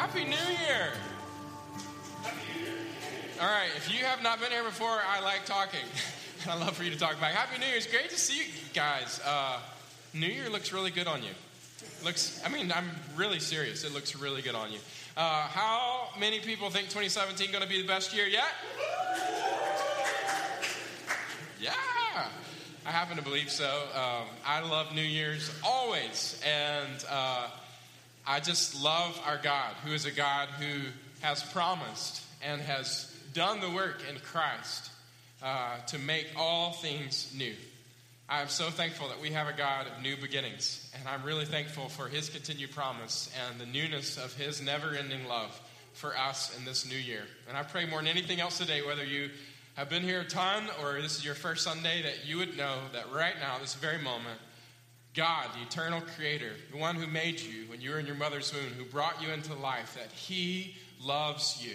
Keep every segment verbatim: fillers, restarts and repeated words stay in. Happy New Year! Happy New Year! All right, if you have not been here before, I like talking. And I'd love for you to talk back. Happy New Year. It's great to see you guys. Uh, New Year looks really good on you. Looks, I mean, I'm really serious. It looks really good on you. Uh, how many people think twenty seventeen is going to be the best year yet? Yeah. I happen to believe so. Um, I love New Year's always. And uh, I just love our God, who is a God who has promised and has done the work in Christ. Uh, to make all things new. I am so thankful that we have a God of new beginnings, and I'm really thankful for his continued promise and the newness of his never-ending love for us in this new year. And I pray more than anything else today, whether you have been here a ton or this is your first Sunday, that you would know that right now, this very moment, God, the eternal creator, the one who made you when you were in your mother's womb, who brought you into life, that he loves you.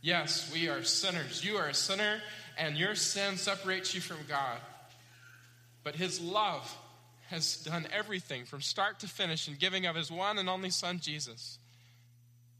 Yes, we are sinners. You are a sinner. And your sin separates you from God. But his love has done everything from start to finish in giving of his one and only son, Jesus.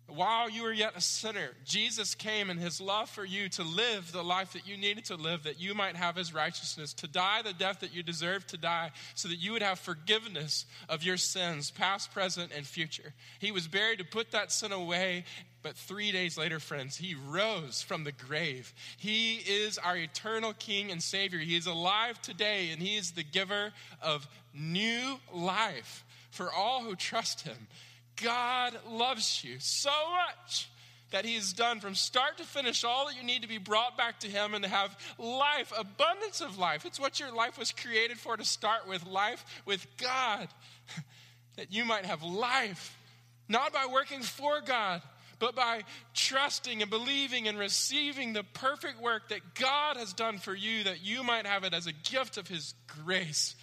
While you were yet a sinner, Jesus came in his love for you to live the life that you needed to live, that you might have his righteousness, to die the death that you deserved to die, so that you would have forgiveness of your sins, past, present, and future. He was buried to put that sin away, but three days later, friends, he rose from the grave. He is our eternal King and Savior. He is alive today, and he is the giver of new life for all who trust him. God loves you so much that he has done from start to finish all that you need to be brought back to him and to have life, abundance of life. It's what your life was created for, to start with, life with God, that you might have life, not by working for God, but by trusting and believing and receiving the perfect work that God has done for you, that you might have it as a gift of his grace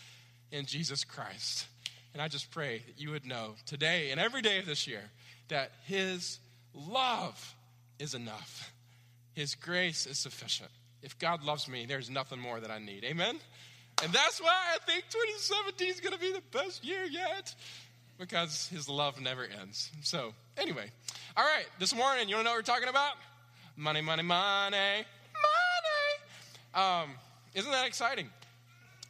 in Jesus Christ. And I just pray that you would know today and every day of this year that his love is enough. His grace is sufficient. If God loves me, there's nothing more that I need. Amen? And that's why I think twenty seventeen is going to be the best year yet, because his love never ends. So anyway, all right, this morning, you want to know what we're talking about? Money, money, money, money. Um, isn't that exciting?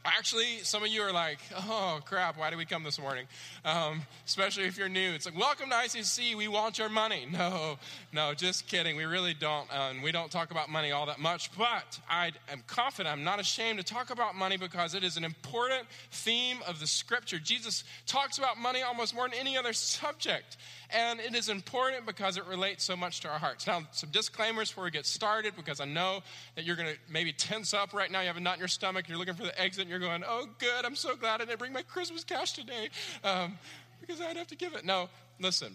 Actually, some of you are like, oh, crap, why did we come this morning? Um, especially if you're new. It's like, welcome to I C C. We want your money. No, no, just kidding. We really don't. Uh, and we don't talk about money all that much. But I am confident, I'm not ashamed to talk about money, because it is an important theme of the Scripture. Jesus talks about money almost more than any other subject. And it is important because it relates so much to our hearts. Now, some disclaimers before we get started, because I know that you're going to maybe tense up right now. You have a knot in your stomach. You're looking for the exit. And you're You're going, oh, good, I'm so glad I didn't bring my Christmas cash today um, because I'd have to give it. No, listen,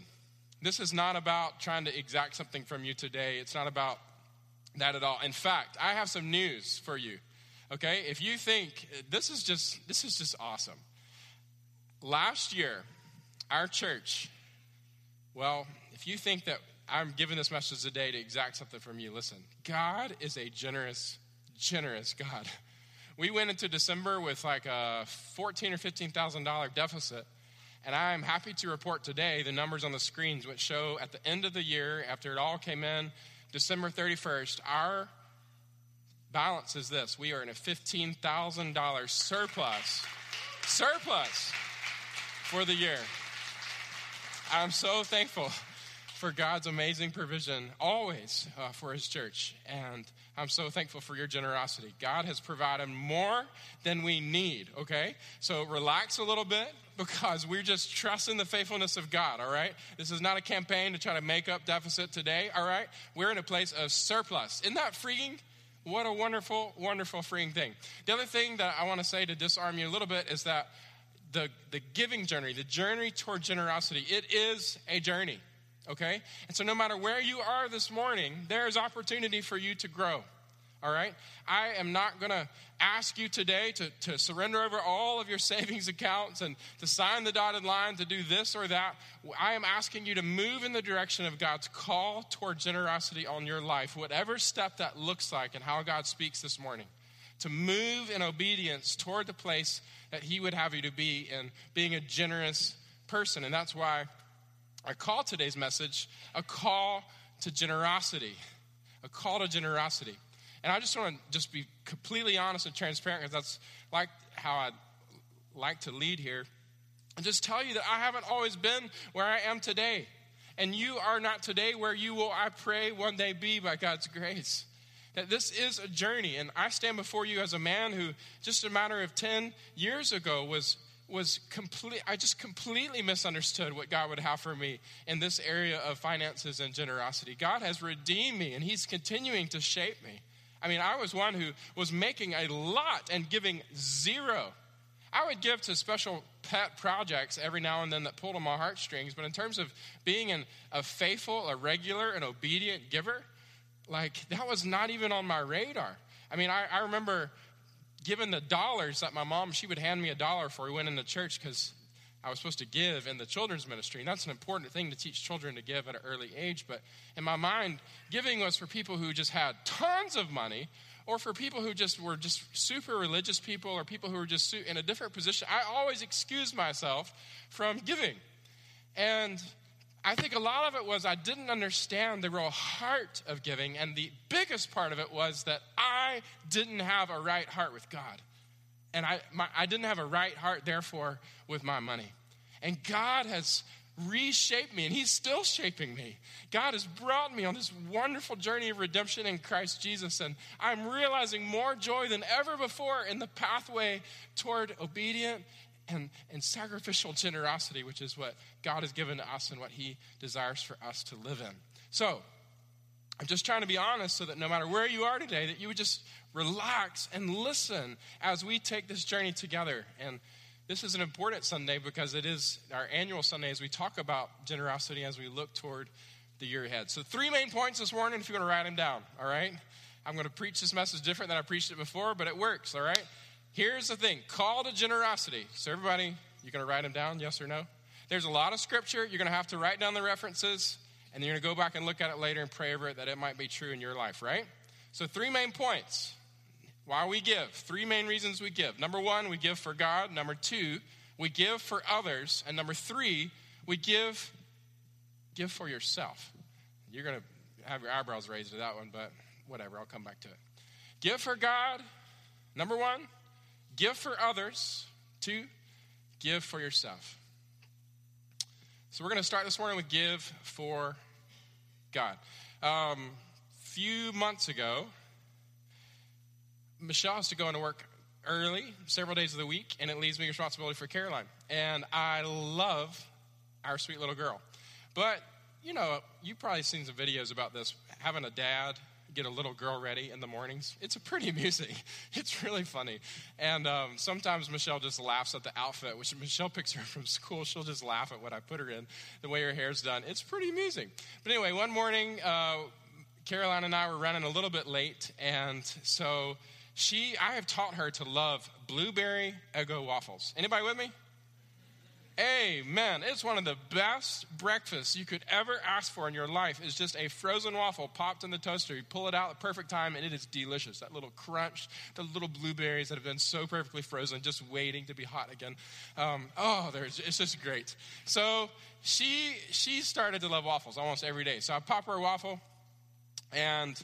this is not about trying to exact something from you today. It's not about that at all. In fact, I have some news for you, okay? If you think, this is just, this is just awesome. Last year, our church, well, if you think that I'm giving this message today to exact something from you, listen, God is a generous, generous God. We went into December with like a fourteen thousand dollars or fifteen thousand dollars deficit, and I'm happy to report today the numbers on the screens which show at the end of the year, after it all came in, December thirty-first, our balance is this. We are in a fifteen thousand dollars surplus, surplus for the year. I'm so thankful for God's amazing provision always uh, for his church. And I'm so thankful for your generosity. God has provided more than we need, okay? So relax a little bit, because we're just trusting the faithfulness of God, all right? This is not a campaign to try to make up deficit today, all right? We're in a place of surplus. Isn't that freaking? What a wonderful, wonderful freeing thing. The other thing that I want to say to disarm you a little bit is that the, the giving journey, the journey toward generosity, it is a journey. Okay? And so no matter where you are this morning, there is opportunity for you to grow. All right? I am not going to ask you today to, to surrender over all of your savings accounts and to sign the dotted line to do this or that. I am asking you to move in the direction of God's call toward generosity on your life, whatever step that looks like and how God speaks this morning, to move in obedience toward the place that he would have you to be in, being a generous person. And that's why I call today's message a call to generosity, a call to generosity. And I just want to just be completely honest and transparent, because that's like how I like to lead here. And just tell you that I haven't always been where I am today. And you are not today where you will, I pray, one day be by God's grace. That this is a journey. And I stand before you as a man who just a matter of ten years ago was was complete. I just completely misunderstood what God would have for me in this area of finances and generosity. God has redeemed me, and he's continuing to shape me. I mean, I was one who was making a lot and giving zero. I would give to special pet projects every now and then that pulled on my heartstrings. But in terms of being an, a faithful, a regular, an obedient giver, like that was not even on my radar. I mean, I, I remember giving the dollars that my mom, she would hand me a dollar before we went into church because I was supposed to give in the children's ministry. And that's an important thing to teach children to give at an early age. But in my mind, giving was for people who just had tons of money, or for people who just were just super religious people, or people who were just in a different position. I always excused myself from giving. And I think a lot of it was I didn't understand the real heart of giving. And the biggest part of it was that I didn't have a right heart with God. And I my, I didn't have a right heart, therefore, with my money. And God has reshaped me, and he's still shaping me. God has brought me on this wonderful journey of redemption in Christ Jesus, and I'm realizing more joy than ever before in the pathway toward obedient and, and sacrificial generosity, which is what God has given to us and what he desires for us to live in. So I'm just trying to be honest so that no matter where you are today, that you would just relax and listen as we take this journey together. And this is an important Sunday because it is our annual Sunday as we talk about generosity as we look toward the year ahead. So three main points this morning if you're going to write them down, all right? I'm going to preach this message different than I preached it before, but it works, all right? Here's the thing, call to generosity. So everybody, you're going to write them down, yes or no? There's a lot of scripture. You're going to have to write down the references, and you're going to go back and look at it later and pray over it that it might be true in your life, right? So three main points. Why we give, three main reasons we give. Number one, we give for God. Number two, we give for others. And number three, we give give for yourself. You're going to have your eyebrows raised to that one, but whatever, I'll come back to it. Give for God, number one. Give for others, two. Give for yourself. So we're going to start this morning with give for God. Um, few months ago, Michelle has to go into work early, several days of the week, and it leaves me responsibility for Caroline. And I love our sweet little girl. But, you know, you've probably seen some videos about this, having a dad get a little girl ready in the mornings. It's pretty amusing. It's really funny. And um, sometimes Michelle just laughs at the outfit, which Michelle picks her from school. She'll just laugh at what I put her in, the way her hair's done. It's pretty amusing. But anyway, one morning, uh, Caroline and I were running a little bit late, and so She, I have taught her to love blueberry Eggo waffles. Anybody with me? Amen. It's one of the best breakfasts you could ever ask for in your life. It's just a frozen waffle popped in the toaster. You pull it out at the perfect time, and it is delicious. That little crunch, the little blueberries that have been so perfectly frozen, just waiting to be hot again. Um, oh, it's just great. So she she started to love waffles almost every day. So I pop her a waffle, and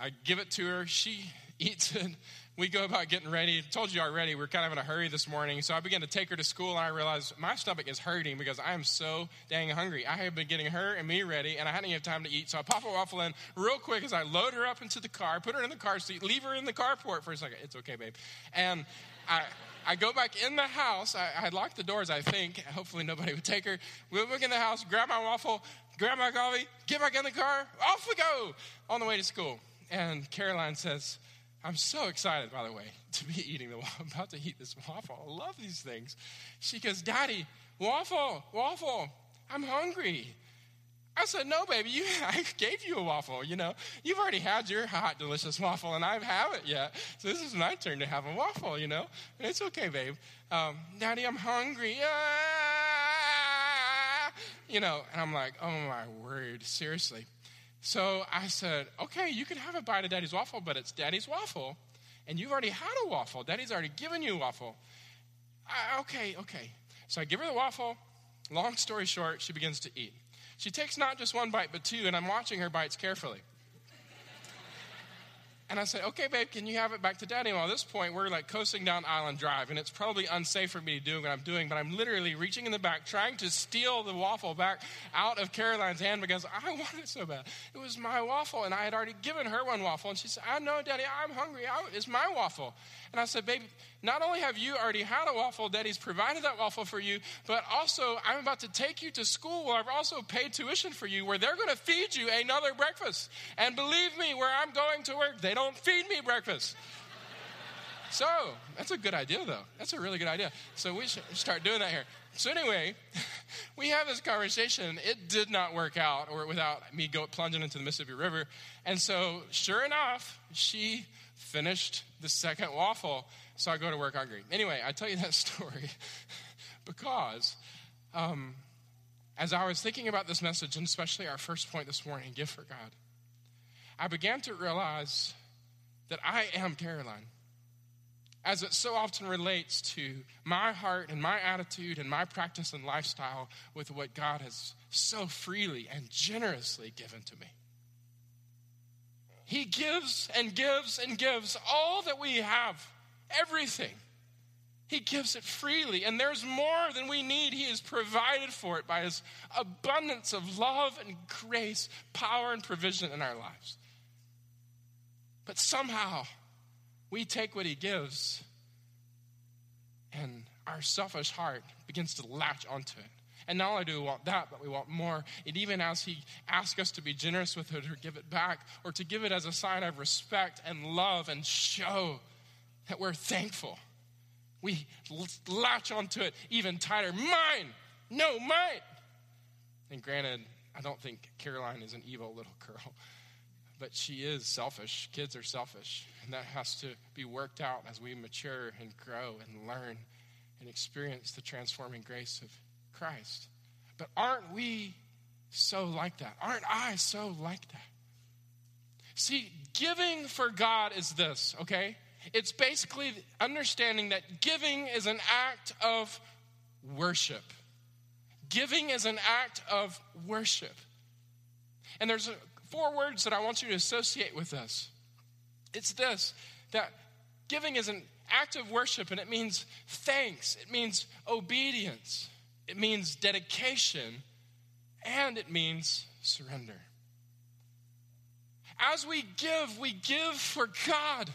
I give it to her. She eats it. We go about getting ready. I told you already, we're kind of in a hurry this morning. So I began to take her to school, and I realized my stomach is hurting because I am so dang hungry. I have been getting her and me ready, and I hadn't even time to eat. So I pop a waffle in real quick as I load her up into the car, put her in the car seat, leave her in the carport for a second. It's okay, babe. And I I go back in the house. I, I locked the doors, I think. Hopefully nobody would take her. We went back in the house, grab my waffle, grab my coffee, get back in the car. Off we go on the way to school. And Caroline says, I'm so excited, by the way, to be eating the waffle. I'm about to eat this waffle. I love these things. She goes, Daddy, waffle, waffle. I'm hungry. I said, no, baby, you, I gave you a waffle, you know. You've already had your hot, delicious waffle, and I haven't yet. So this is my turn to have a waffle, you know. And it's okay, babe. Um, Daddy, I'm hungry. Ah! You know, and I'm like, oh, my word, seriously. So I said, okay, you can have a bite of Daddy's waffle, but it's Daddy's waffle, and you've already had a waffle. Daddy's already given you a waffle. I, okay, okay. So I give her the waffle. Long story short, she begins to eat. She takes not just one bite, but two, and I'm watching her bites carefully. And I say, okay, babe, can you have it back to Daddy? Well, at this point, we're like coasting down Island Drive, and it's probably unsafe for me to do what I'm doing, but I'm literally reaching in the back, trying to steal the waffle back out of Caroline's hand because I wanted it so bad. It was my waffle, and I had already given her one waffle, and she said, I know, Daddy, I'm hungry. I, it's my waffle. And I said, babe, not only have you already had a waffle, Daddy's provided that waffle for you, but also I'm about to take you to school where I've also paid tuition for you, where they're going to feed you another breakfast. And believe me, where I'm going to work, they don't feed me breakfast. So that's a good idea, though. That's a really good idea. So we should start doing that here. So anyway, we have this conversation. It did not work out or without me go plunging into the Mississippi River. And so sure enough, she finished the second waffle. So I go to work hungry. Anyway, I tell you that story because um, as I was thinking about this message, and especially our first point this morning, give for God, I began to realize that I am Caroline, as it so often relates to my heart and my attitude and my practice and lifestyle with what God has so freely and generously given to me. He gives and gives and gives all that we have, everything. He gives it freely, and there's more than we need. He has provided for it by his abundance of love and grace, power and provision in our lives. But somehow, we take what he gives, and our selfish heart begins to latch onto it. And not only do we want that, but we want more. And even as he asks us to be generous with it or give it back, or to give it as a sign of respect and love and show that we're thankful, we latch onto it even tighter. Mine! No, mine! And granted, I don't think Caroline is an evil little girl, but she is selfish. Kids are selfish. And that has to be worked out as we mature and grow and learn and experience the transforming grace of Christ. But aren't we so like that? Aren't I so like that? See, giving for God is this, okay? It's basically understanding that giving is an act of worship. Giving is an act of worship. And there's four words that I want you to associate with this. It's this, that giving is an act of worship, and it means thanks. It means obedience. It means dedication. And it means surrender. As we give, we give for God.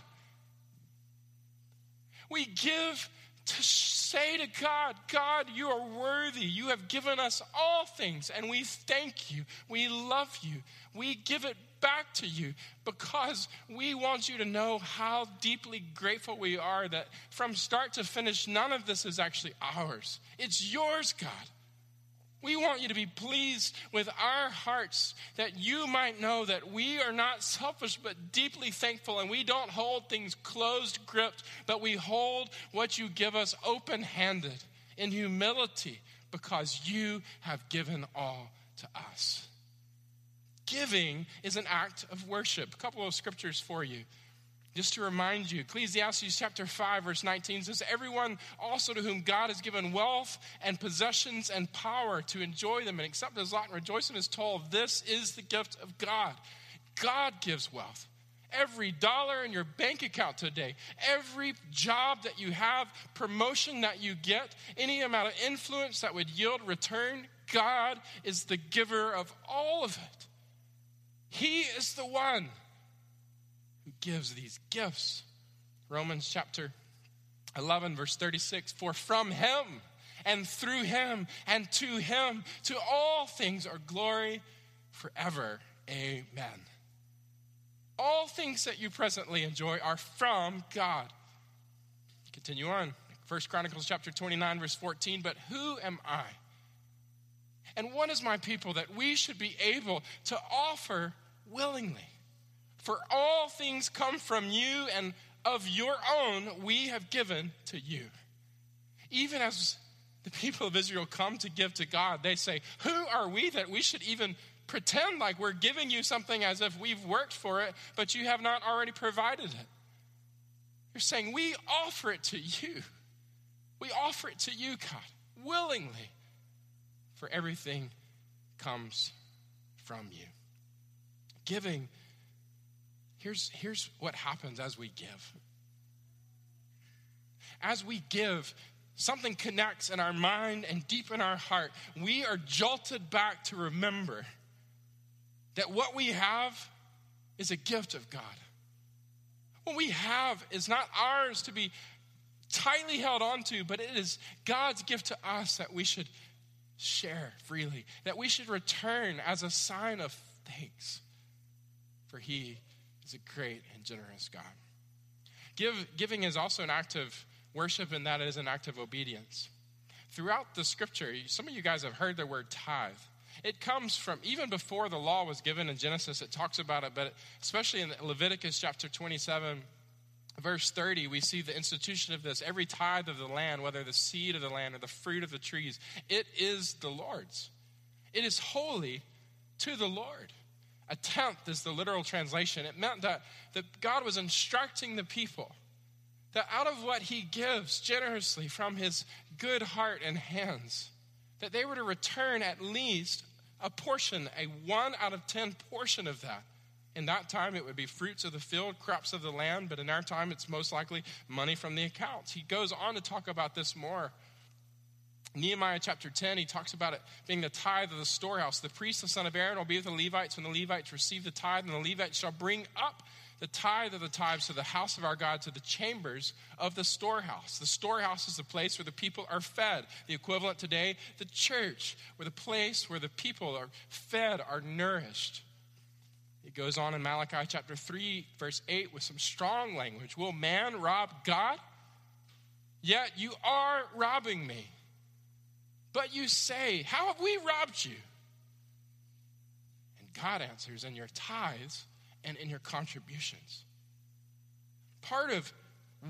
We give to say to God, God, you are worthy. You have given us all things, and we thank you. We love you. We give it back to you because we want you to know how deeply grateful we are that from start to finish, none of this is actually ours. It's yours, God. We want you to be pleased with our hearts that you might know that we are not selfish but deeply thankful, and we don't hold things closed gripped, but we hold what you give us open-handed in humility because you have given all to us. Giving is an act of worship. A couple of scriptures for you. Just to remind you, Ecclesiastes chapter five, verse nineteen says, everyone also to whom God has given wealth and possessions and power to enjoy them and accept his lot and rejoice in his toil, this is the gift of God. God gives wealth. Every dollar in your bank account today, every job that you have, promotion that you get, any amount of influence that would yield return, God is the giver of all of it. He is the one who gives these gifts. Romans chapter eleven, verse thirty-six, for from him and through him and to him, to all things are glory forever. Amen. All things that you presently enjoy are from God. Continue on. First Chronicles chapter twenty-nine, verse fourteen, but who am I? And what is my people that we should be able to offer willingly? For all things come from you, and of your own we have given to you. Even as the people of Israel come to give to God, they say, who are we that we should even pretend like we're giving you something as if we've worked for it, but you have not already provided it? You're saying, we offer it to you. We offer it to you, God, willingly. For everything comes from you. Giving, here's, here's what happens as we give. As we give, something connects in our mind and deep in our heart. We are jolted back to remember that what we have is a gift of God. What we have is not ours to be tightly held onto, but it is God's gift to us that we should share freely, that we should return as a sign of thanks, for he is a great and generous God. Give, giving is also an act of worship, and that is an act of obedience. Throughout the scripture, some of you guys have heard the word tithe. It comes from, even before the law was given in Genesis, it talks about it, but especially in Leviticus chapter twenty-seven, verse thirty, we see the institution of this. Every tithe of the land, whether the seed of the land or the fruit of the trees, it is the Lord's. It is holy to the Lord. A tenth is the literal translation. It meant that, that God was instructing the people that out of what he gives generously from his good heart and hands, that they were to return at least a portion, a one out of ten portion of that. In that time, it would be fruits of the field, crops of the land, but in our time, it's most likely money from the accounts. He goes on to talk about this more. Nehemiah chapter ten, he talks about it being the tithe of the storehouse. The priest, the son of Aaron, will be with the Levites when the Levites receive the tithe, and the Levites shall bring up the tithe of the tithes to the house of our God, to the chambers of the storehouse. The storehouse is the place where the people are fed. The equivalent today, the church, where the place where the people are fed, are nourished. It goes on in Malachi chapter three, verse eight, with some strong language. Will man rob God? Yet you are robbing me. But you say, how have we robbed you? And God answers, in your tithes and in your contributions. Part of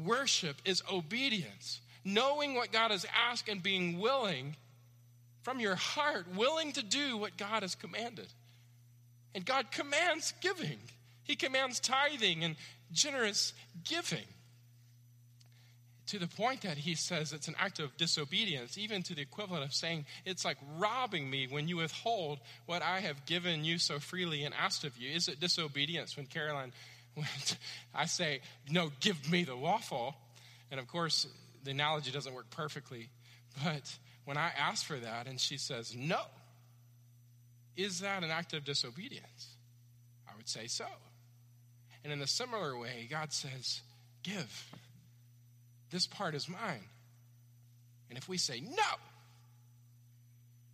worship is obedience, knowing what God has asked and being willing from your heart, willing to do what God has commanded. And God commands giving. He commands tithing and generous giving, to the point that he says it's an act of disobedience, even to the equivalent of saying, it's like robbing me when you withhold what I have given you so freely and asked of you. Is it disobedience when Caroline, when I say, no, give me the waffle? And of course, the analogy doesn't work perfectly. But when I ask for that and she says, no, is that an act of disobedience? I would say so. And in a similar way, God says, give. This part is mine. And if we say no,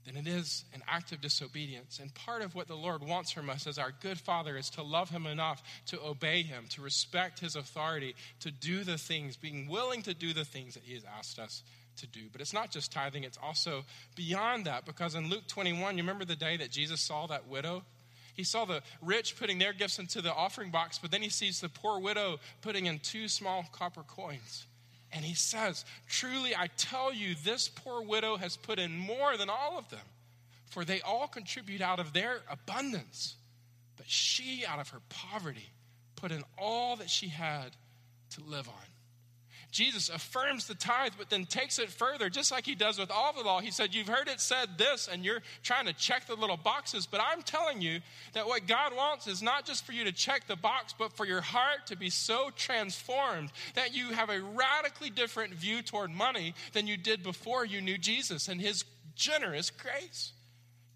then it is an act of disobedience. And part of what the Lord wants from us as our good Father is to love him enough to obey him, to respect his authority, to do the things, being willing to do the things that he has asked us to do. But it's not just tithing, it's also beyond that, because in Luke twenty-one, you remember the day that Jesus saw that widow? He saw the rich putting their gifts into the offering box, but then he sees the poor widow putting in two small copper coins. And he says, truly, I tell you, this poor widow has put in more than all of them, for they all contribute out of their abundance. But she, out of her poverty, put in all that she had to live on. Jesus affirms the tithe, but then takes it further, just like he does with all the law. He said, you've heard it said this, and you're trying to check the little boxes, but I'm telling you that what God wants is not just for you to check the box, but for your heart to be so transformed that you have a radically different view toward money than you did before you knew Jesus and his generous grace.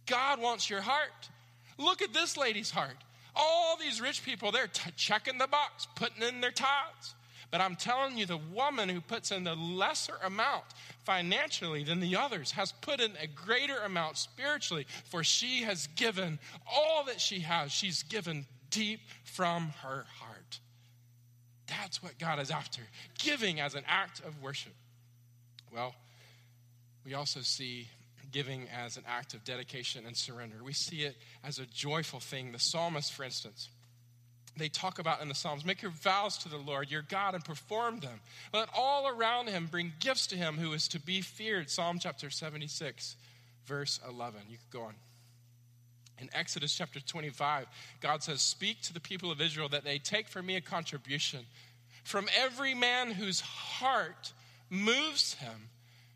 God wants your heart. Look at this lady's heart. All these rich people, they're t- checking the box, putting in their tithes. But I'm telling you, the woman who puts in the lesser amount financially than the others has put in a greater amount spiritually, for she has given all that she has. She's given deep from her heart. That's what God is after, giving as an act of worship. Well, we also see giving as an act of dedication and surrender. We see it as a joyful thing. The psalmist, for instance, they talk about in the Psalms, make your vows to the Lord, your God, and perform them. Let all around him bring gifts to him who is to be feared. Psalm chapter seventy-six, verse eleven. You could go on. In Exodus chapter twenty-five, God says, speak to the people of Israel that they take for me a contribution. From every man whose heart moves him,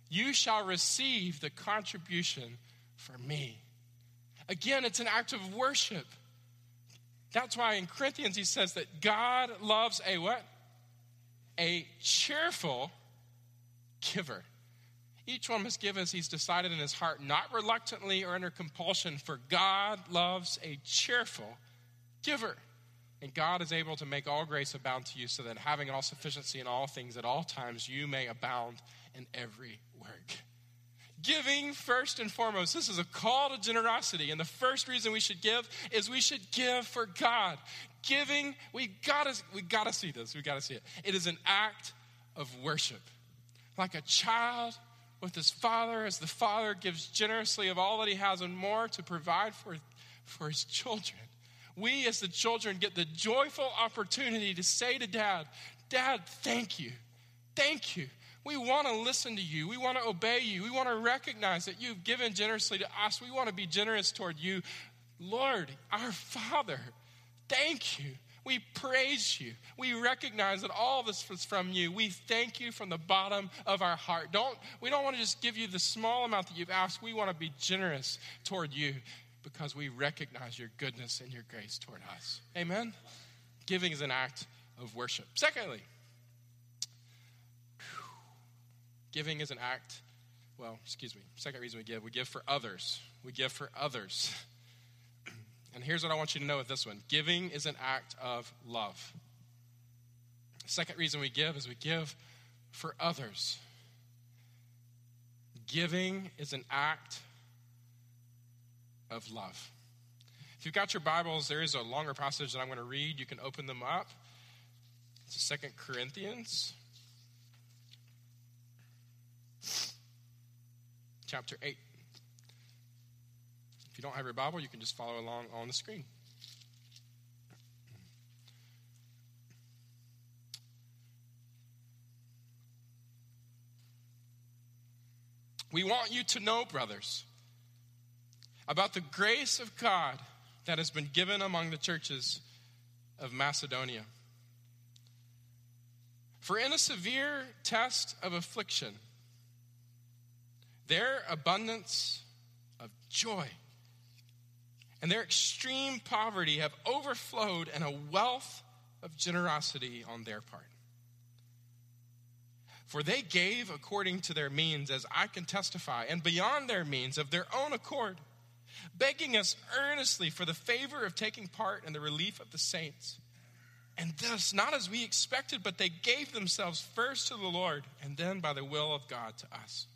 you shall receive the contribution for me. Again, it's an act of worship. That's why in Corinthians he says that God loves a what? A cheerful giver. Each one must give as he's decided in his heart, not reluctantly or under compulsion, for God loves a cheerful giver. And God is able to make all grace abound to you, so that having all sufficiency in all things at all times, you may abound in every work. Giving first and foremost. This is a call to generosity. And the first reason we should give is we should give for God. Giving, we gotta, we gotta see this. We gotta see it. It is an act of worship. Like a child with his father, as the father gives generously of all that he has and more to provide for, for his children. We as the children get the joyful opportunity to say to Dad, Dad, thank you. Thank you. We want to listen to you. We want to obey you. We want to recognize that you've given generously to us. We want to be generous toward you. Lord, our Father, thank you. We praise you. We recognize that all of this is from you. We thank you from the bottom of our heart. Don't, we don't want to just give you the small amount that you've asked. We want to be generous toward you because we recognize your goodness and your grace toward us. Amen? Giving is an act of worship. Secondly, Giving is an act, well, excuse me, second reason we give, we give for others. We give for others. And here's what I want you to know with this one. Giving is an act of love. The second reason we give is we give for others. Giving is an act of love. If you've got your Bibles, there is a longer passage that I'm going to read. You can open them up. It's Second Corinthians. Chapter eight. If you don't have your Bible, you can just follow along on the screen. We want you to know, brothers, about the grace of God that has been given among the churches of Macedonia. For in a severe test of affliction, their abundance of joy and their extreme poverty have overflowed in a wealth of generosity on their part. For they gave according to their means, as I can testify, and beyond their means of their own accord, begging us earnestly for the favor of taking part in the relief of the saints. And this, not as we expected, but they gave themselves first to the Lord and then by the will of God to us.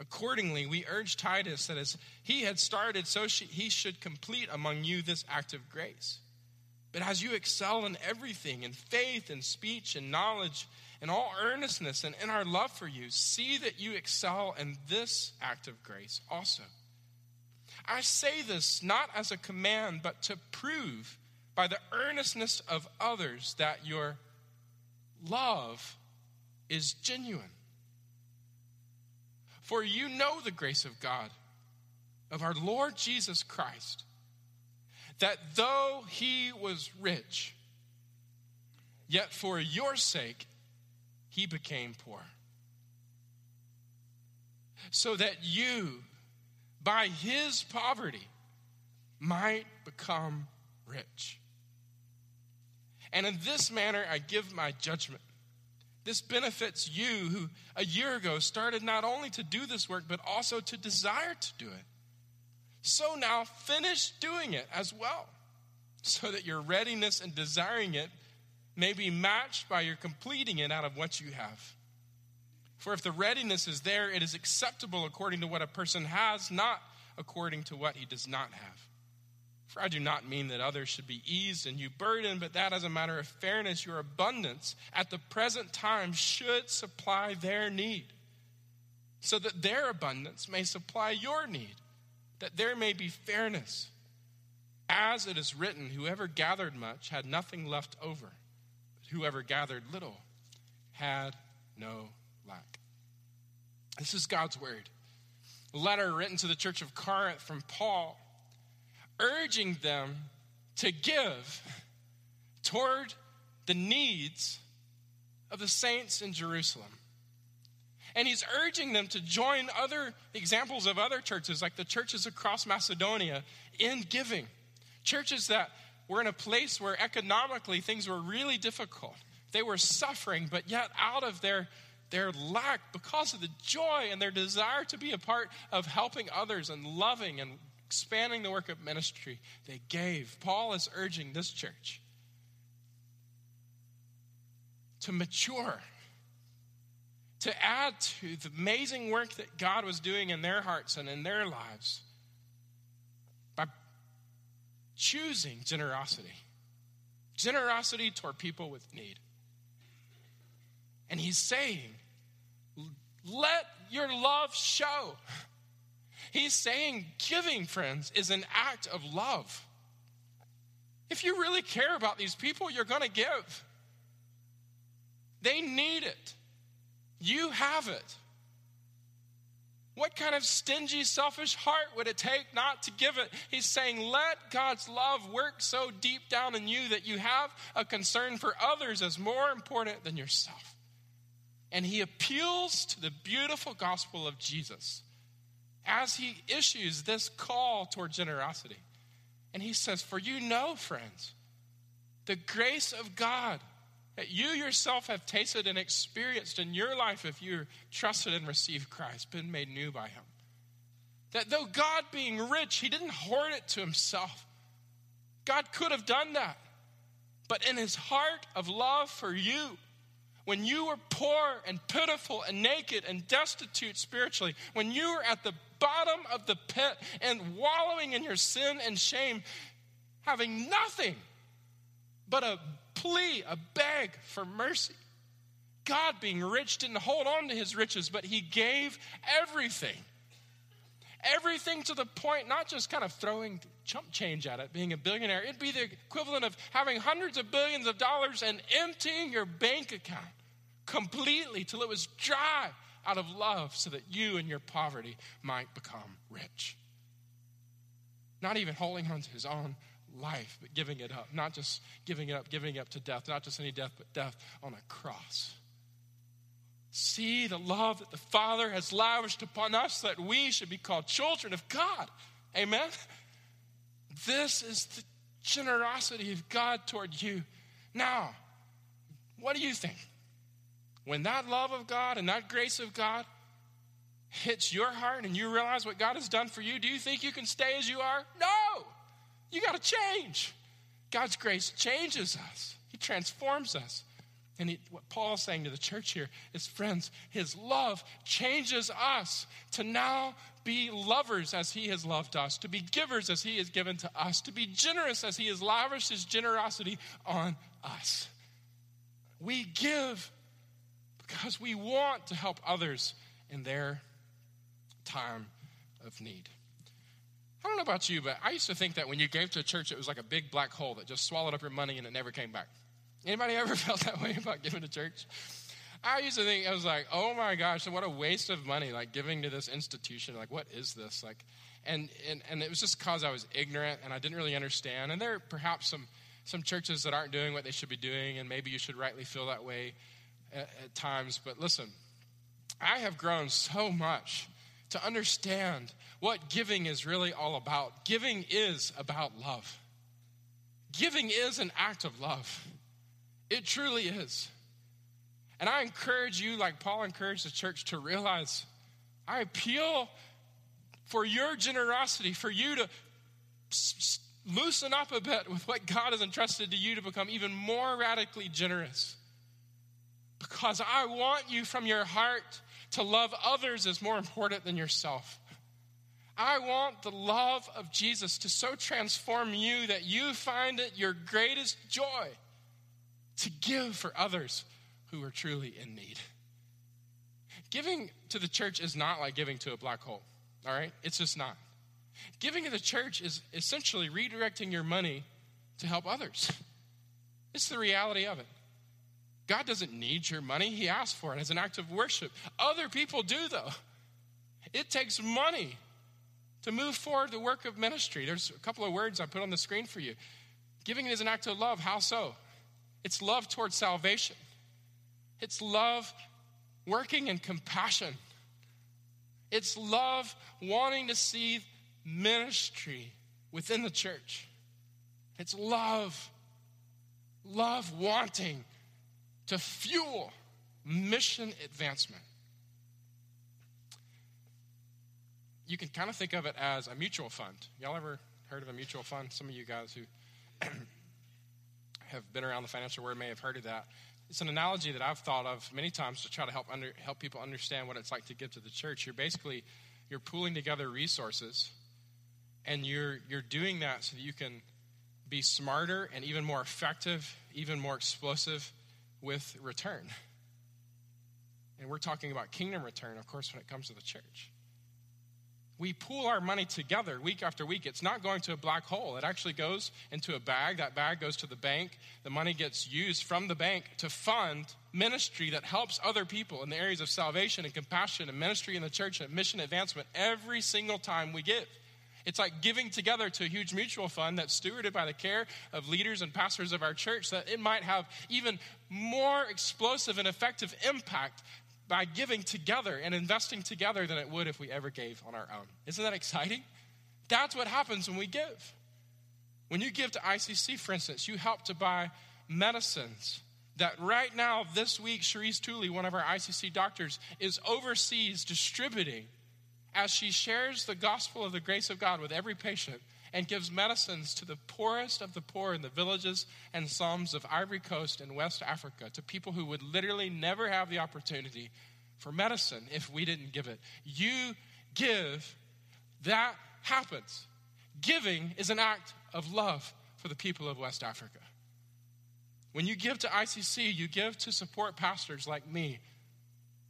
Accordingly, we urge Titus that as he had started, so she, he should complete among you this act of grace. But as you excel in everything, in faith and speech and knowledge, in all earnestness and in our love for you, see that you excel in this act of grace also. I say this not as a command, but to prove by the earnestness of others that your love is genuine. For you know the grace of God, of our Lord Jesus Christ, that though he was rich, yet for your sake he became poor, so that you, by his poverty, might become rich. And in this manner I give my judgment. This benefits you who a year ago started not only to do this work, but also to desire to do it. So now finish doing it as well, so that your readiness in desiring it may be matched by your completing it out of what you have. For if the readiness is there, it is acceptable according to what a person has, not according to what he does not have. For I do not mean that others should be eased and you burdened, but that as a matter of fairness, your abundance at the present time should supply their need, so that their abundance may supply your need, that there may be fairness. As it is written, whoever gathered much had nothing left over, but whoever gathered little had no lack. This is God's word. A letter written to the church of Corinth from Paul, urging them to give toward the needs of the saints in Jerusalem. And he's urging them to join other examples of other churches, like the churches across Macedonia, in giving. Churches that were in a place where economically things were really difficult. They were suffering, but yet out of their, their lack, because of the joy and their desire to be a part of helping others and loving and expanding the work of ministry, they gave. Paul is urging this church to mature, to add to the amazing work that God was doing in their hearts and in their lives by choosing generosity. Generosity toward people with need. And he's saying, let your love show. He's saying giving, friends, is an act of love. If you really care about these people, you're going to give. They need it. You have it. What kind of stingy, selfish heart would it take not to give it? He's saying, let God's love work so deep down in you that you have a concern for others as more important than yourself. And he appeals to the beautiful gospel of Jesus as he issues this call toward generosity. And he says, for you know, friends, the grace of God that you yourself have tasted and experienced in your life if you trusted and received Christ, been made new by him. That though God being rich, he didn't hoard it to himself. God could have done that. But in his heart of love for you, when you were poor and pitiful and naked and destitute spiritually, when you were at the bottom of the pit and wallowing in your sin and shame, having nothing but a plea, a beg for mercy. God being rich didn't hold on to his riches, but he gave everything. Everything to the point, not just kind of throwing chump change at it, being a billionaire. It'd be the equivalent of having hundreds of billions of dollars and emptying your bank account completely till it was dry out of love so that you and your poverty might become rich. Not even holding on to his own life, but giving it up, not just giving it up, giving it up to death, not just any death, but death on a cross. See the love that the Father has lavished upon us that we should be called children of God. Amen? This is the generosity of God toward you. Now, what do you think? When that love of God and that grace of God hits your heart and you realize what God has done for you, do you think you can stay as you are? No! You got to change. God's grace changes us. He transforms us. And he, what Paul's saying to the church here is, friends, his love changes us to now be lovers as he has loved us, to be givers as he has given to us, to be generous as he has lavished his generosity on us. We give because we want to help others in their time of need. I don't know about you, but I used to think that when you gave to a church, it was like a big black hole that just swallowed up your money and it never came back. Anybody ever felt that way about giving to church? I used to think, I was like, oh my gosh, what a waste of money, like giving to this institution. Like, what is this? Like, and and, and it was just because I was ignorant and I didn't really understand. And there are perhaps some, some churches that aren't doing what they should be doing, and maybe you should rightly feel that way at, at times. But listen, I have grown so much to understand what giving is really all about. Giving is about love. Giving is an act of love. It truly is. And I encourage you, like Paul encouraged the church, to realize, I appeal for your generosity, for you to loosen up a bit with what God has entrusted to you to become even more radically generous. Because I want you from your heart to love others is more important than yourself. I want the love of Jesus to so transform you that you find it your greatest joy to give for others who are truly in need. Giving to the church is not like giving to a black hole, all right? It's just not. Giving to the church is essentially redirecting your money to help others. It's the reality of it. God doesn't need your money. He asked for it as an act of worship. Other people do, though. It takes money to move forward the work of ministry. There's a couple of words I put on the screen for you. Giving is an act of love. How so? It's love towards salvation. It's love working in compassion. It's love wanting to see ministry within the church. It's love, love wanting to fuel mission advancement. You can kind of think of it as a mutual fund. Y'all ever heard of a mutual fund? Some of you guys who have been around the financial world may have heard of that. It's an analogy that I've thought of many times to try to help under, help people understand what it's like to give to the church. You're basically, you're pooling together resources, and you're you're doing that so that you can be smarter and even more effective, even more explosive with return. And we're talking about kingdom return, of course, when it comes to the church. We pool our money together week after week. It's not going to a black hole. It actually goes into a bag. That bag goes to the bank. The money gets used from the bank to fund ministry that helps other people in the areas of salvation and compassion and ministry in the church and mission advancement every single time we give. It's like giving together to a huge mutual fund that's stewarded by the care of leaders and pastors of our church, so that it might have even more explosive and effective impact by giving together and investing together than it would if we ever gave on our own. Isn't that exciting? That's what happens when we give. When you give to I C C, for instance, you help to buy medicines that right now, this week, Sharice Thule, one of our I C C doctors, is overseas distributing as she shares the gospel of the grace of God with every patient and gives medicines to the poorest of the poor in the villages and slums of Ivory Coast and West Africa, to people who would literally never have the opportunity for medicine if we didn't give it. You give, that happens. Giving is an act of love for the people of West Africa. When you give to I C C, you give to support pastors like me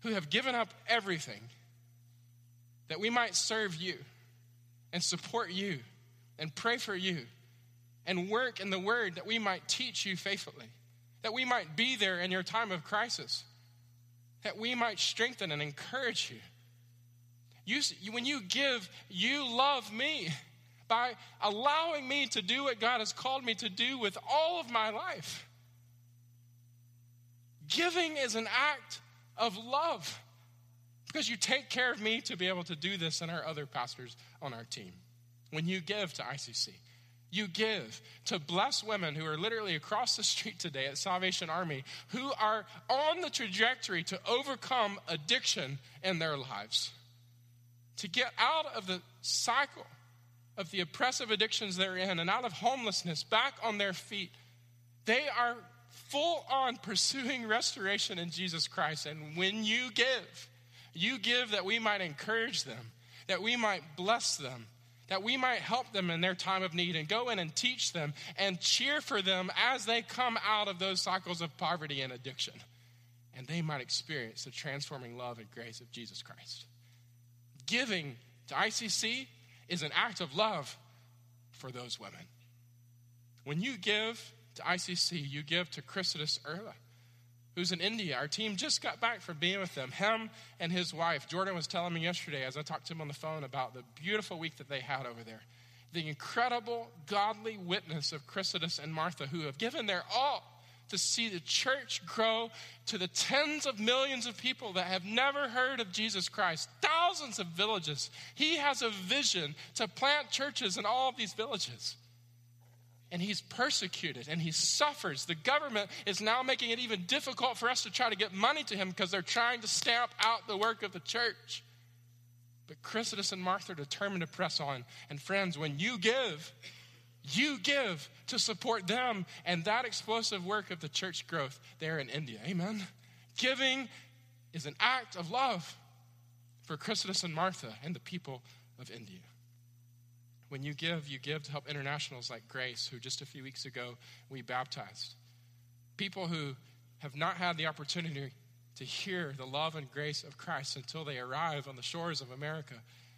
who have given up everything that we might serve you and support you and pray for you, and work in the word that we might teach you faithfully, that we might be there in your time of crisis, that we might strengthen and encourage you. You, when you give, you love me by allowing me to do what God has called me to do with all of my life. Giving is an act of love because you take care of me to be able to do this and our other pastors on our team. When you give to I C C, you give to bless women who are literally across the street today at Salvation Army, who are on the trajectory to overcome addiction in their lives, to get out of the cycle of the oppressive addictions they're in and out of homelessness, back on their feet. They are full on pursuing restoration in Jesus Christ. And when you give, you give that we might encourage them, that we might bless them, that we might help them in their time of need and go in and teach them and cheer for them as they come out of those cycles of poverty and addiction, and they might experience the transforming love and grace of Jesus Christ. Giving to I C C is an act of love for those women. When you give to I C C, you give to Christus Erla, who's in India. Our team just got back from being with them, him and his wife. Jordan was telling me yesterday as I talked to him on the phone about the beautiful week that they had over there. The incredible godly witness of Christus and Martha, who have given their all to see the church grow to the tens of millions of people that have never heard of Jesus Christ, thousands of villages. He has a vision to plant churches in all of these villages. And he's persecuted and he suffers. The government is now making it even difficult for us to try to get money to him because they're trying to stamp out the work of the church. But Christus and Martha are determined to press on. And friends, when you give, you give to support them and that explosive work of the church growth there in India. Amen. Giving is an act of love for Christus and Martha and the people of India. When you give, you give to help internationals like Grace, who just a few weeks ago we baptized. People who have not had the opportunity to hear the love and grace of Christ until they arrive on the shores of America,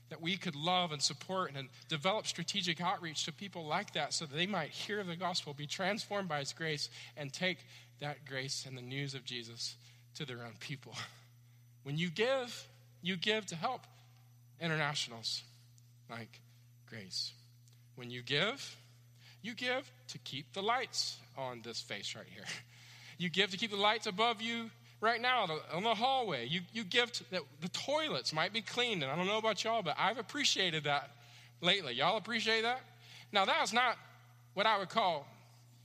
that we could love and support and develop strategic outreach to people like that so that they might hear the gospel, be transformed by his grace, and take that grace and the news of Jesus to their own people. When you give, you give to help internationals like Grace. When you give, you give to keep the lights on this face right here. You give to keep the lights above you right now on the hallway. You, you gift that the toilets might be cleaned. And I don't know about y'all, but I've appreciated that lately. Y'all appreciate that? Now, that is not what I would call,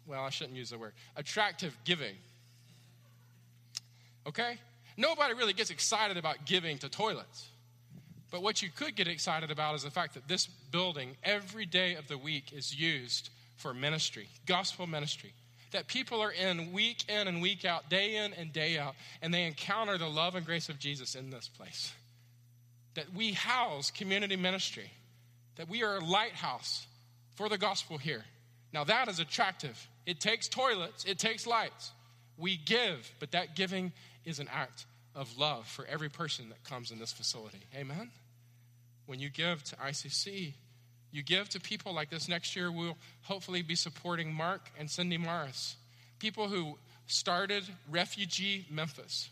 well, I shouldn't use the word, attractive giving. Okay? Nobody really gets excited about giving to toilets. But what you could get excited about is the fact that this building, every day of the week, is used for ministry, gospel ministry. That people are in week in and week out, day in and day out, and they encounter the love and grace of Jesus in this place. That we house community ministry. That we are a lighthouse for the gospel here. Now that is attractive. It takes toilets, it takes lights. We give, but that giving is an act of love for every person that comes in this facility. Amen? When you give to I C C, you give to people like this. Next year, we'll hopefully be supporting Mark and Cindy Morris, people who started Refugee Memphis,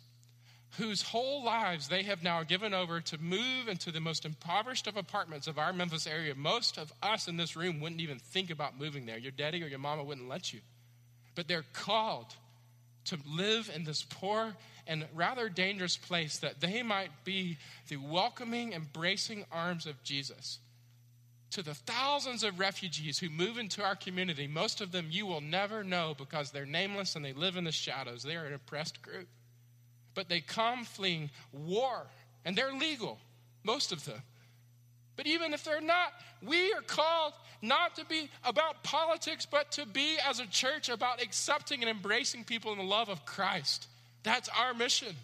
whose whole lives they have now given over to move into the most impoverished of apartments of our Memphis area. Most of us in this room wouldn't even think about moving there. Your daddy or your mama wouldn't let you. But they're called to live in this poor and rather dangerous place that they might be the welcoming, embracing arms of Jesus. To the thousands of refugees who move into our community, most of them you will never know because they're nameless and they live in the shadows. They are an oppressed group. But they come fleeing war, and they're legal, most of them. But even if they're not, we are called not to be about politics, but to be as a church about accepting and embracing people in the love of Christ. That's our mission.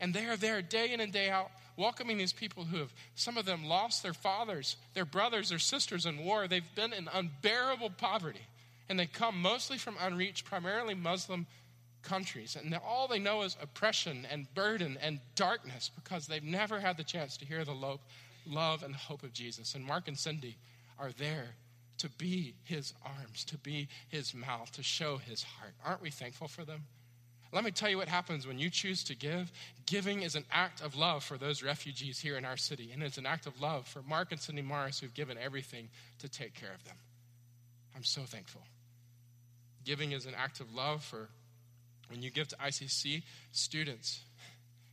And they are there day in and day out, welcoming these people who have, some of them lost their fathers, their brothers, their sisters in war. They've been in unbearable poverty. And they come mostly from unreached, primarily Muslim countries. And all they know is oppression and burden and darkness because they've never had the chance to hear the love. Love and hope of Jesus. And Mark and Cindy are there to be his arms, to be his mouth, to show his heart. Aren't we thankful for them? Let me tell you what happens when you choose to give. Giving is an act of love for those refugees here in our city. And it's an act of love for Mark and Cindy Morris, who've given everything to take care of them. I'm so thankful. Giving is an act of love for when you give to I C C students.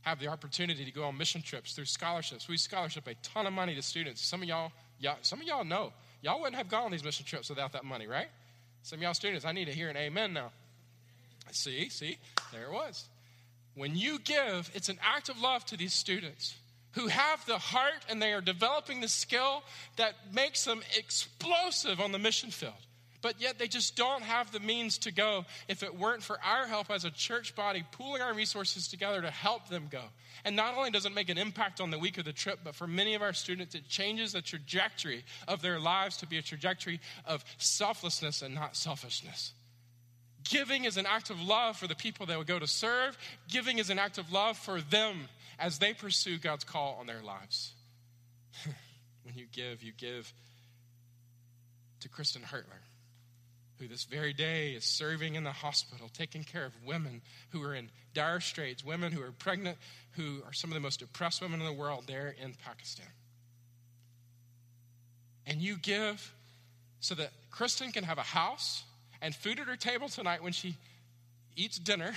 Have the opportunity to go on mission trips through scholarships. We scholarship a ton of money to students. Some of y'all, y'all, some of y'all know. Y'all wouldn't have gone on these mission trips without that money, right? Some of y'all students, I need to hear an amen now. See, see, there it was. When you give, it's an act of love to these students who have the heart and they are developing the skill that makes them explosive on the mission field. But yet they just don't have the means to go if it weren't for our help as a church body pooling our resources together to help them go. And not only does it make an impact on the week of the trip, but for many of our students, it changes the trajectory of their lives to be a trajectory of selflessness and not selfishness. Giving is an act of love for the people that would go to serve. Giving is an act of love for them as they pursue God's call on their lives. When you give, you give to Kristen Hartler, who this very day is serving in the hospital, taking care of women who are in dire straits, women who are pregnant, who are some of the most oppressed women in the world there in Pakistan. And you give so that Kristen can have a house and food at her table tonight when she eats dinner,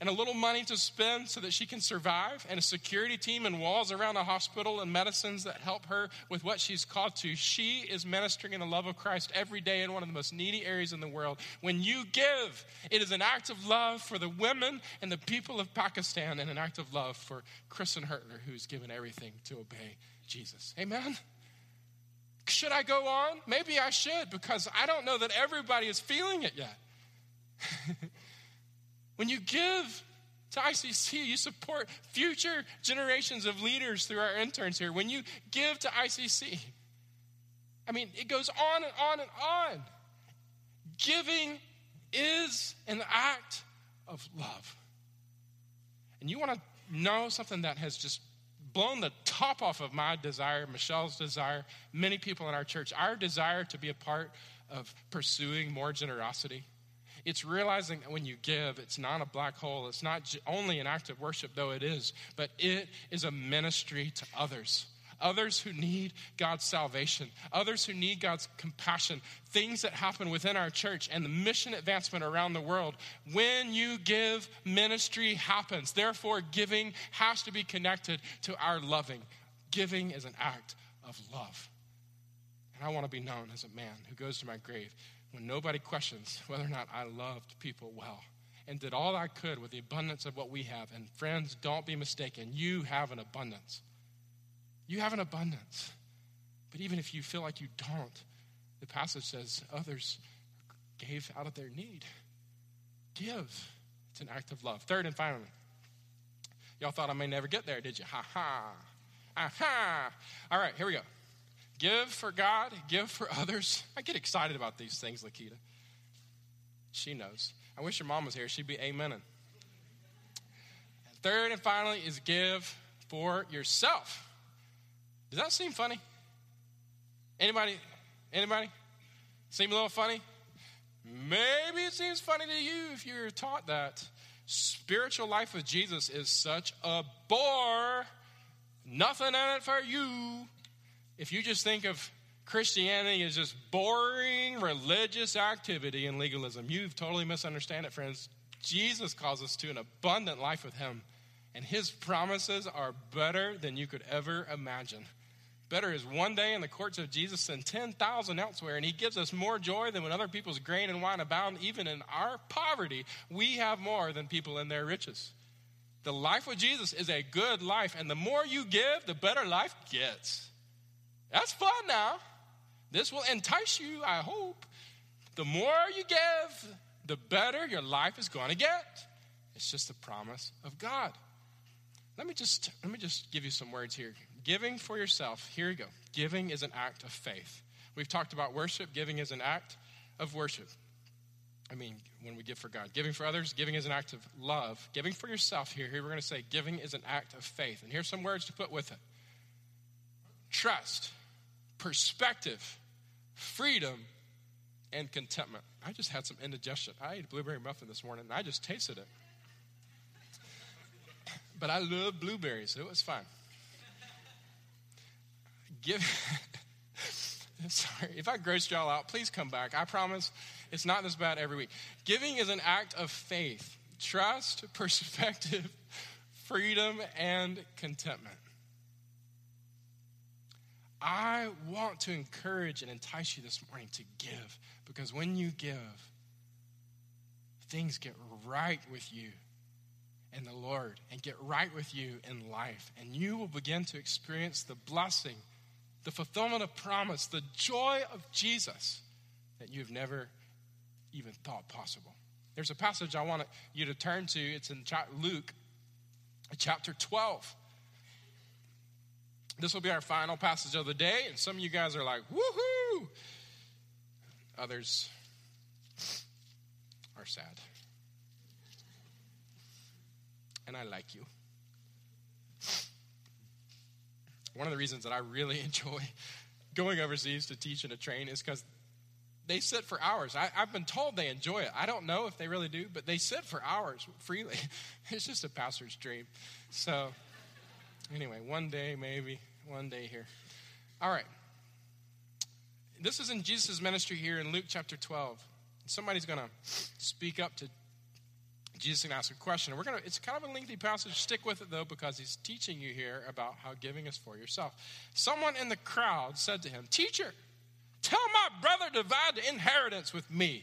and a little money to spend so that she can survive, and a security team and walls around a hospital and medicines that help her with what she's called to. She is ministering in the love of Christ every day in one of the most needy areas in the world. When you give, it is an act of love for the women and the people of Pakistan and an act of love for Kristen Hartler, who's given everything to obey Jesus. Amen? Should I go on? Maybe I should, because I don't know that everybody is feeling it yet. When you give to I C C, you support future generations of leaders through our interns here. When you give to I C C, I mean, it goes on and on and on. Giving is an act of love. And you want to know something that has just blown the top off of my desire, Michelle's desire, many people in our church, our desire to be a part of pursuing more generosity. It's realizing that when you give, it's not a black hole. It's not only an act of worship, though it is, but it is a ministry to others, others who need God's salvation, others who need God's compassion, things that happen within our church and the mission advancement around the world. When you give, ministry happens. Therefore, giving has to be connected to our loving. Giving is an act of love. And I want to be known as a man who goes to my grave when nobody questions whether or not I loved people well and did all I could with the abundance of what we have. And friends, don't be mistaken. You have an abundance. You have an abundance. But even if you feel like you don't, the passage says others gave out of their need. Give. It's an act of love. Third and finally, y'all thought I may never get there, did you? Ha ha. Aha. All right, here we go. Give for God, give for others. I get excited about these things, Lakita. She knows. I wish your mom was here. She'd be amening. Third and finally is give for yourself. Does that seem funny? Anybody? Anybody? Seem a little funny? Maybe it seems funny to you if you're taught that. Spiritual life with Jesus is such a bore. Nothing in it for you. If you just think of Christianity as just boring religious activity and legalism, you've totally misunderstood it, friends. Jesus calls us to an abundant life with him. And his promises are better than you could ever imagine. Better is one day in the courts of Jesus than ten thousand elsewhere. And he gives us more joy than when other people's grain and wine abound. Even in our poverty, we have more than people in their riches. The life with Jesus is a good life. And the more you give, the better life gets. That's fun now. This will entice you, I hope. The more you give, the better your life is going to get. It's just the promise of God. Let me just let me just give you some words here. Giving for yourself. Here you go. Giving is an act of faith. We've talked about worship. Giving is an act of worship. I mean, when we give for God. Giving for others. Giving is an act of love. Giving for yourself here. Here we're going to say giving is an act of faith. And here's some words to put with it. Trust, perspective, freedom, and contentment. I just had some indigestion. I ate a blueberry muffin this morning, and I just tasted it. But I love blueberries. It was fine. Give. Sorry. If I grossed y'all out, please come back. I promise it's not this bad every week. Giving is an act of faith, trust, perspective, freedom, and contentment. I want to encourage and entice you this morning to give, because when you give, things get right with you and the Lord, and get right with you in life. And you will begin to experience the blessing, the fulfillment of promise, the joy of Jesus that you've never even thought possible. There's a passage I want you to turn to. It's in Luke chapter twelve. This will be our final passage of the day. And some of you guys are like, woohoo! Others are sad. And I like you. One of the reasons that I really enjoy going overseas to teach and to train is because they sit for hours. I, I've been told they enjoy it. I don't know if they really do, but they sit for hours freely. It's just a pastor's dream. So anyway, one day maybe, one day here. All right. This is in Jesus' ministry here in Luke chapter twelve. Somebody's going to speak up to Jesus and ask a question. We're gonna. It's kind of a lengthy passage. Stick with it, though, because he's teaching you here about how giving is for yourself. Someone in the crowd said to him, "Teacher, tell my brother to divide the inheritance with me."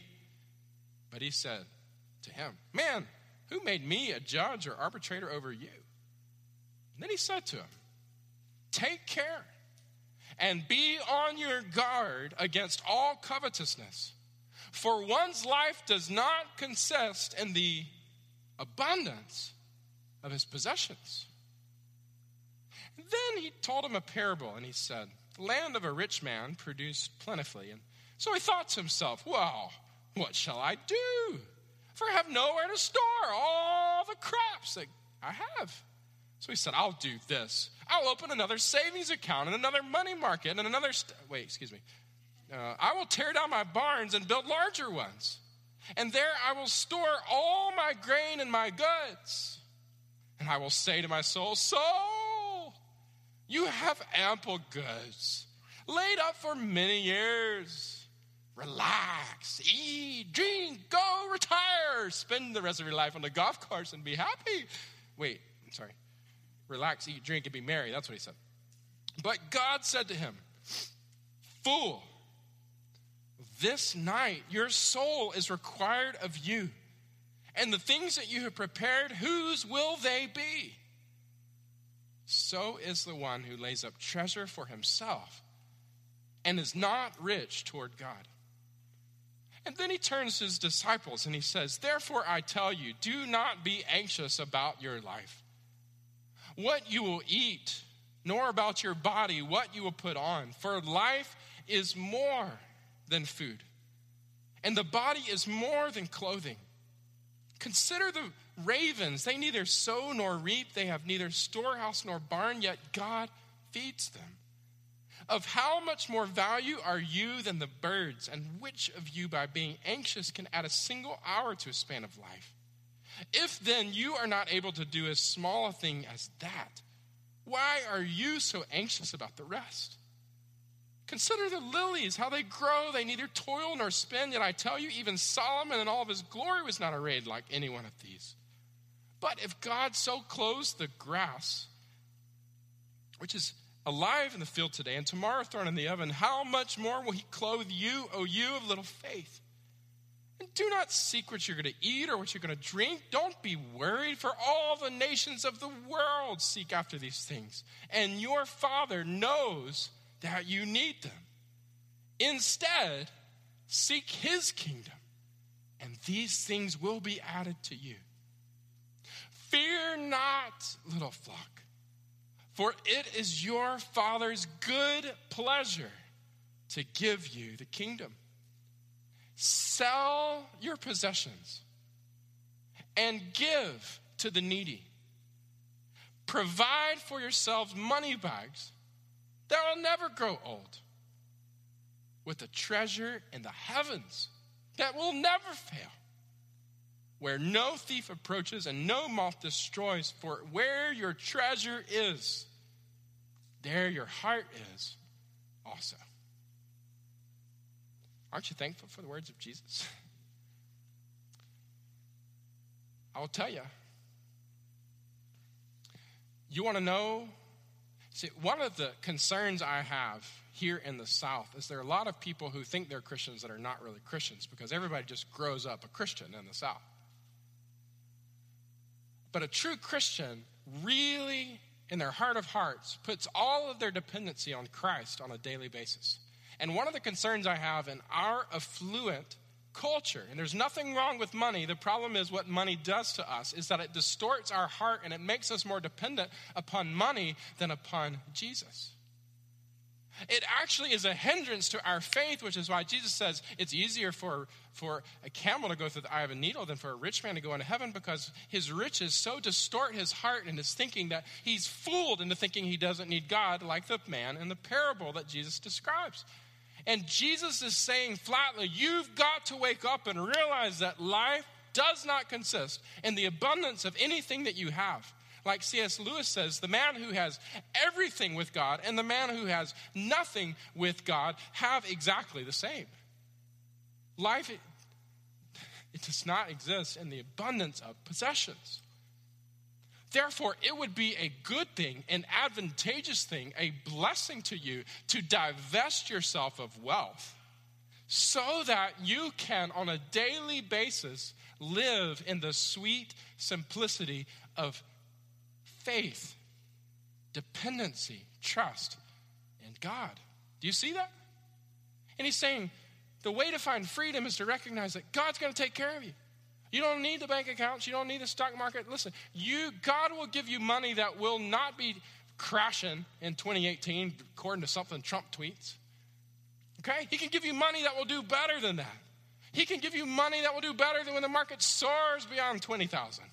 But he said to him, "Man, who made me a judge or arbitrator over you?" And then he said to him, "Take care and be on your guard against all covetousness, for one's life does not consist in the abundance of his possessions." Then he told him a parable, and he said, "The land of a rich man produced plentifully. And so he thought to himself, well, what shall I do? For I have nowhere to store all the crops that I have. So he said, I'll do this. I'll open another savings account and another money market and another, st- wait, excuse me. Uh, I will tear down my barns and build larger ones. And there I will store all my grain and my goods. And I will say to my soul, soul, you have ample goods laid up for many years. Relax, eat, drink, go, retire. Spend the rest of your life on the golf course and be happy. Wait, I'm sorry. Relax, eat, drink, and be merry. That's what he said. But God said to him, fool, this night your soul is required of you. And the things that you have prepared, whose will they be? So is the one who lays up treasure for himself and is not rich toward God. And then he turns to his disciples and he says, therefore I tell you, do not be anxious about your life, what you will eat, nor about your body, what you will put on. For life is more than food, and the body is more than clothing. Consider the ravens. They neither sow nor reap. They have neither storehouse nor barn, yet God feeds them. Of how much more value are you than the birds? And which of you, by being anxious, can add a single hour to a span of life? If then you are not able to do as small a thing as that, why are you so anxious about the rest? Consider the lilies, how they grow. They neither toil nor spin. Yet I tell you, even Solomon in all of his glory was not arrayed like any one of these. But if God so clothes the grass, which is alive in the field today and tomorrow thrown in the oven, how much more will he clothe you, O you of little faith? And do not seek what you're going to eat or what you're going to drink. Don't be worried, for all the nations of the world seek after these things, and your Father knows that you need them. Instead, seek his kingdom, and these things will be added to you. Fear not, little flock, for it is your Father's good pleasure to give you the kingdom. Sell your possessions and give to the needy. Provide for yourselves money bags that will never grow old, with a treasure in the heavens that will never fail, where no thief approaches and no moth destroys. For where your treasure is, there your heart is also. Aren't you thankful for the words of Jesus? I'll tell you. You want to know? See, one of the concerns I have here in the South is there are a lot of people who think they're Christians that are not really Christians, because everybody just grows up a Christian in the South. But a true Christian really, in their heart of hearts, puts all of their dependency on Christ on a daily basis. And one of the concerns I have in our affluent culture, and there's nothing wrong with money, the problem is what money does to us, is that it distorts our heart and it makes us more dependent upon money than upon Jesus. It actually is a hindrance to our faith, which is why Jesus says it's easier for, for a camel to go through the eye of a needle than for a rich man to go into heaven, because his riches so distort his heart and his thinking that he's fooled into thinking he doesn't need God, like the man in the parable that Jesus describes. And Jesus is saying flatly, you've got to wake up and realize that life does not consist in the abundance of anything that you have. Like C S Lewis says, the man who has everything with God and the man who has nothing with God have exactly the same. Life, it, it does not exist in the abundance of possessions. Therefore, it would be a good thing, an advantageous thing, a blessing to you to divest yourself of wealth, so that you can, on a daily basis, live in the sweet simplicity of faith, dependency, trust in God. Do you see that? And he's saying the way to find freedom is to recognize that God's going to take care of you. You don't need the bank accounts. You don't need the stock market. Listen, you God will give you money that will not be crashing in twenty eighteen, according to something Trump tweets. Okay? He can give you money that will do better than that. He can give you money that will do better than when the market soars beyond twenty thousand.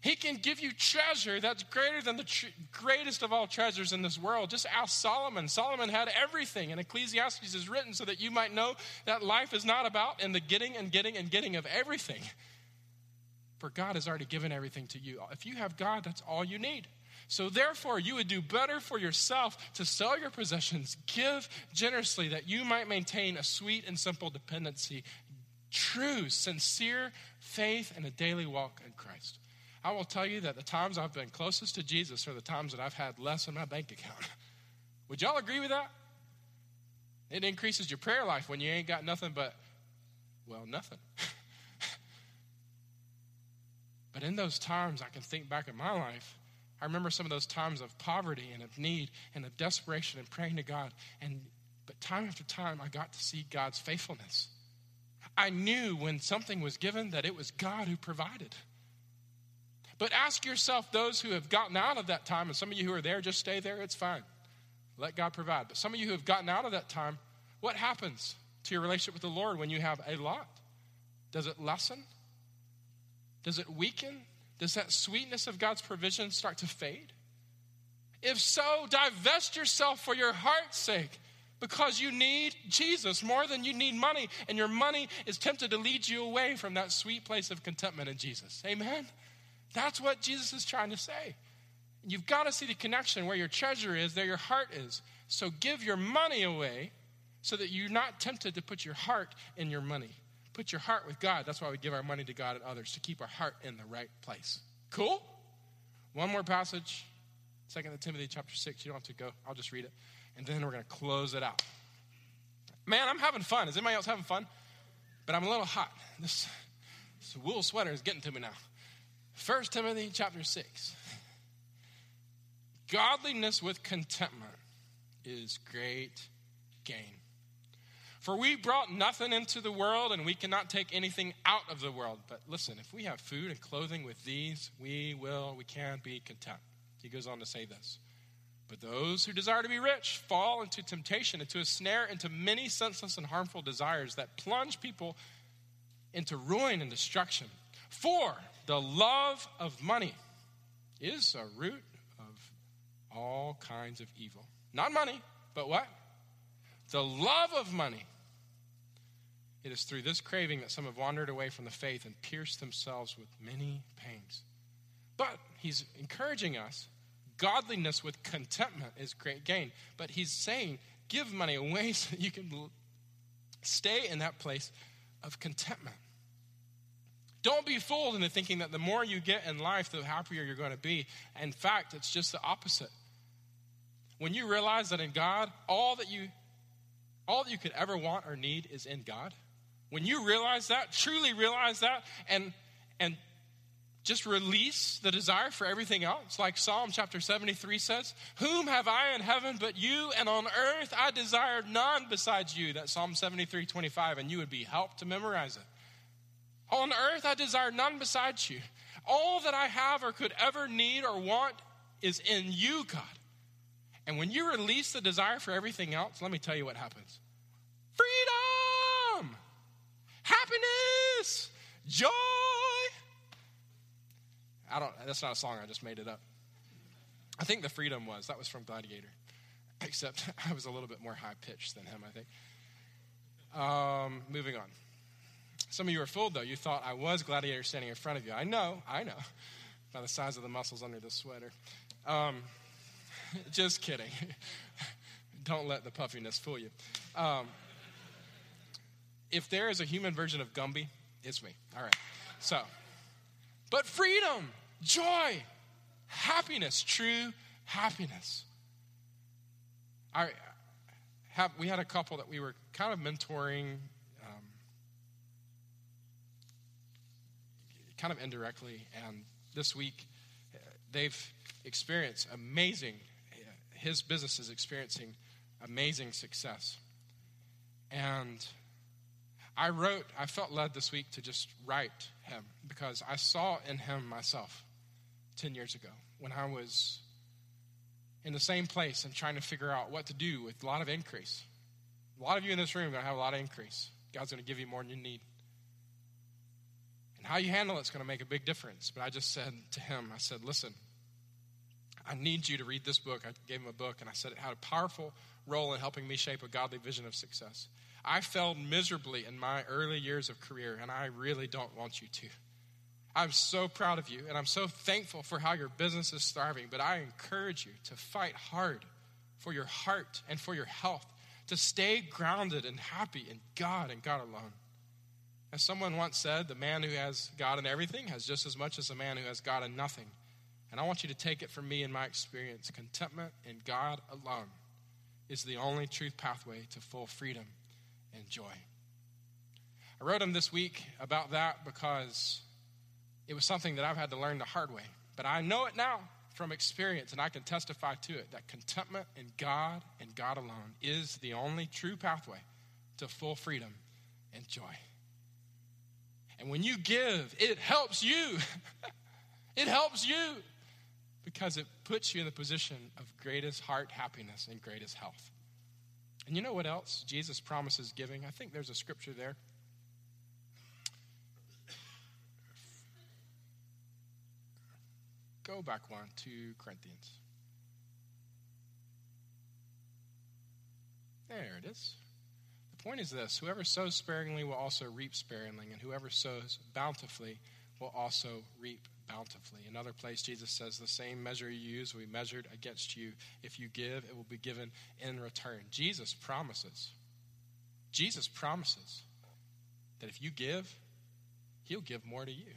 He can give you treasure that's greater than the tr- greatest of all treasures in this world. Just ask Solomon. Solomon had everything, and Ecclesiastes is written so that you might know that life is not about in the getting and getting and getting of everything. For God has already given everything to you. If you have God, that's all you need. So therefore, you would do better for yourself to sell your possessions, give generously, that you might maintain a sweet and simple dependency, true, sincere faith, and a daily walk in Christ. I will tell you that the times I've been closest to Jesus are the times that I've had less in my bank account. Would y'all agree with that? It increases your prayer life when you ain't got nothing but, well, nothing. But in those times, I can think back in my life. I remember some of those times of poverty and of need and of desperation and praying to God. And but time after time, I got to see God's faithfulness. I knew when something was given that it was God who provided. But ask yourself, those who have gotten out of that time, and some of you who are there, just stay there, it's fine. Let God provide. But some of you who have gotten out of that time, what happens to your relationship with the Lord when you have a lot? Does it lessen? Does it weaken? Does that sweetness of God's provision start to fade? If so, divest yourself for your heart's sake, because you need Jesus more than you need money, and your money is tempted to lead you away from that sweet place of contentment in Jesus. Amen? That's what Jesus is trying to say. You've got to see the connection. Where your treasure is, there your heart is. So give your money away so that you're not tempted to put your heart in your money. Put your heart with God. That's why we give our money to God and others, to keep our heart in the right place. Cool? One more passage, Second Timothy chapter six. You don't have to go. I'll just read it. And then we're going to close it out. Man, I'm having fun. Is anybody else having fun? But I'm a little hot. This, this wool sweater is getting to me now. First Timothy chapter six. Godliness with contentment is great gain. For we brought nothing into the world, and we cannot take anything out of the world. But listen, if we have food and clothing with these, we will, we can be content. He goes on to say this. But those who desire to be rich fall into temptation, into a snare, into many senseless and harmful desires that plunge people into ruin and destruction. For the love of money is a root of all kinds of evil. Not money, but what? The love of money. It is through this craving that some have wandered away from the faith and pierced themselves with many pains. But he's encouraging us, godliness with contentment is great gain. But he's saying, give money away so that you can stay in that place of contentment. Don't be fooled into thinking that the more you get in life, the happier you're going to be. In fact, it's just the opposite. When you realize that in God, all that you all that you could ever want or need is in God. When you realize that, truly realize that, and and just release the desire for everything else, like Psalm chapter seventy-three says, whom have I in heaven but you, and on earth I desire none besides you. That's Psalm seventy-three twenty-five, and you would be helped to memorize it. On earth I desire none besides you. All that I have or could ever need or want is in you, God. And when you release the desire for everything else, let me tell you what happens. Freedom, happiness, joy. I don't, that's not a song, I just made it up. I think the freedom was, that was from Gladiator. Except I was a little bit more high-pitched than him, I think. Um, moving on. Some of you are fooled, though. You thought I was Gladiator standing in front of you. I know, I know, by the size of the muscles under this sweater. Um... Just kidding. Don't let the puffiness fool you. Um, if there is a human version of Gumby, it's me. All right. So, but freedom, joy, happiness, true happiness. I have. We had a couple that we were kind of mentoring, um, kind of indirectly, and this week they've experienced amazing. His business is experiencing amazing success. And I wrote, I felt led this week to just write him because I saw in him myself ten years ago when I was in the same place and trying to figure out what to do with a lot of increase. A lot of you in this room are going to have a lot of increase. God's going to give you more than you need. And how you handle it's going to make a big difference. But I just said to him, I said, listen, I need you to read this book. I gave him a book, and I said it had a powerful role in helping me shape a godly vision of success. I failed miserably in my early years of career, and I really don't want you to. I'm so proud of you, and I'm so thankful for how your business is thriving, but I encourage you to fight hard for your heart and for your health, to stay grounded and happy in God and God alone. As someone once said, the man who has God in everything has just as much as the man who has God in nothing. And I want you to take it from me and my experience. Contentment in God alone is the only true pathway to full freedom and joy. I wrote him this week about that because it was something that I've had to learn the hard way. But I know it now from experience, and I can testify to it, that contentment in God and God alone is the only true pathway to full freedom and joy. And when you give, it helps you. It helps you because it puts you in the position of greatest heart happiness and greatest health. And you know what else? Jesus promises giving. I think there's a scripture there. Go back one, Second Corinthians. There it is. The point is this: whoever sows sparingly will also reap sparingly, and whoever sows bountifully will also reap bountifully. Another place Jesus says, the same measure you use will be measured against you. If you give, it will be given in return. Jesus promises. Jesus promises that if you give, he'll give more to you.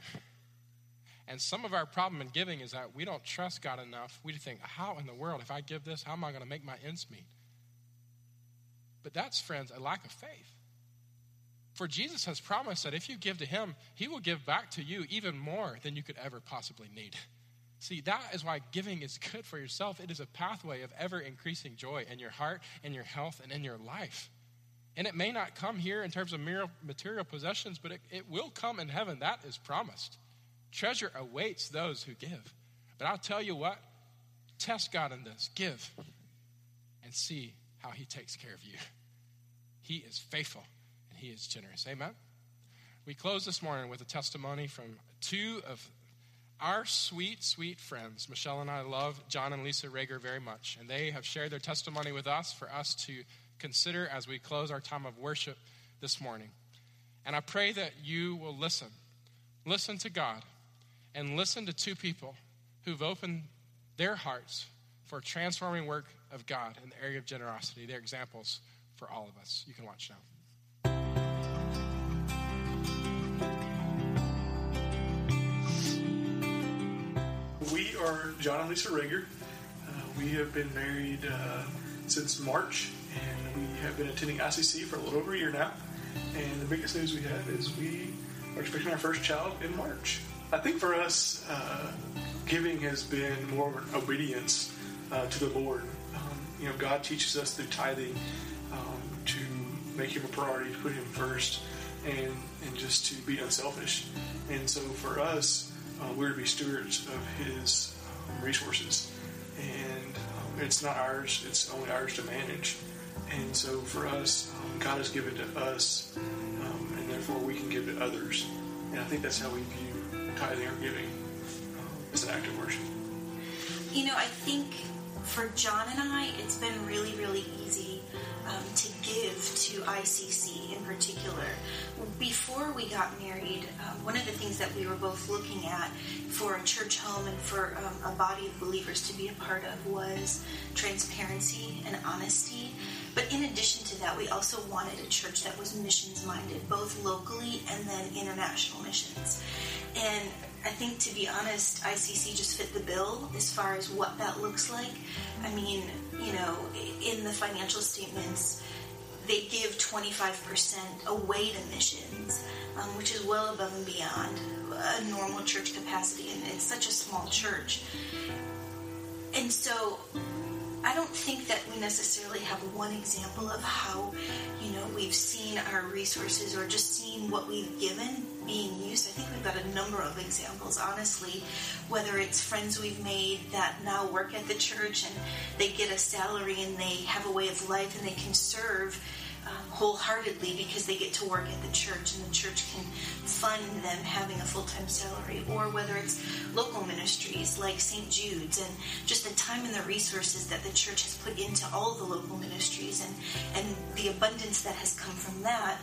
And some of our problem in giving is that we don't trust God enough. We think, how in the world, if I give this, how am I going to make my ends meet? But that's, friends, a lack of faith. For Jesus has promised that if you give to him, he will give back to you even more than you could ever possibly need. See, that is why giving is good for yourself. It is a pathway of ever-increasing joy in your heart, in your health, and in your life. And it may not come here in terms of mere material possessions, but it, it will come in heaven. That is promised. Treasure awaits those who give. But I'll tell you what, test God in this. Give and see how he takes care of you. He is faithful and he is generous. Amen? We close this morning with a testimony from two of our sweet, sweet friends. Michelle and I love John and Lisa Rager very much, and they have shared their testimony with us for us to consider as we close our time of worship this morning. And I pray that you will listen. Listen to God. And listen to two people who've opened their hearts for transforming work of God in the area of generosity. They're examples for all of us. You can watch now. We are John and Lisa Rager. Uh, we have been married uh, since March, and we have been attending I C C for a little over a year now. And the biggest news we have is we are expecting our first child in March. I think for us, uh, giving has been more of an obedience uh, to the Lord. Um, you know, God teaches us through tithing um, to make him a priority, to put him first, and, and just to be unselfish. And so for us, uh, we're to be stewards of his um, resources. And um, it's not ours, it's only ours to manage. And so for us, um, God has given to us, um, and therefore we can give to others. And I think that's how we view tithing or giving is an act of worship. You know, I think for John and I, it's been really, really easy um, to give to I C C in particular. Before we got married, um, one of the things that we were both looking at for a church home and for um, a body of believers to be a part of was transparency and honesty. But in addition to that, we also wanted a church that was missions-minded, both locally and then international missions. And I think, to be honest, I C C just fit the bill as far as what that looks like. I mean, you know, in the financial statements, they give twenty-five percent away to missions, um, which is well above and beyond a normal church capacity, and it's such a small church. And so I don't think that we necessarily have one example of how, you know, we've seen our resources or just seen what we've given being used. I think we've got a number of examples, honestly, whether it's friends we've made that now work at the church and they get a salary and they have a way of life and they can serve um, wholeheartedly because they get to work at the church and the church can fund them having a full-time salary, or whether it's local ministries like Saint Jude's and just the time and the resources that the church has put into all the local ministries and, and the abundance that has come from that,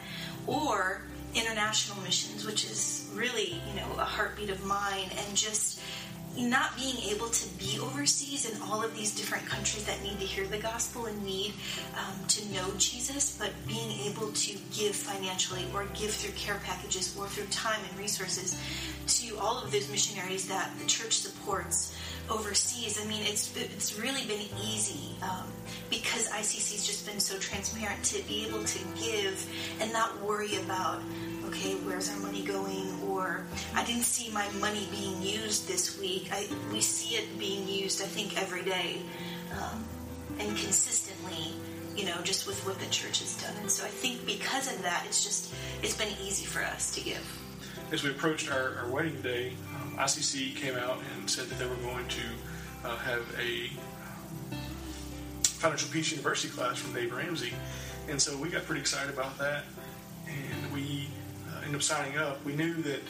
or international missions, which is really, you know, a heartbeat of mine, and just not being able to be overseas in all of these different countries that need to hear the gospel and need um, to know Jesus, but being able to give financially or give through care packages or through time and resources to all of those missionaries that the church supports overseas. I mean, it's it's really been easy um, because I C C's just been so transparent to be able to give and not worry about, okay, where's our money going? Or I didn't see my money being used this week. I, we see it being used, I think, every day um, and consistently, you know, just with what the church has done. And so I think because of that, it's just, it's been easy for us to give. As we approached our, our wedding day, um, I C C came out and said that they were going to uh, have a Financial Peace University class from Dave Ramsey. And so we got pretty excited about that. And we ended up signing up. We knew that,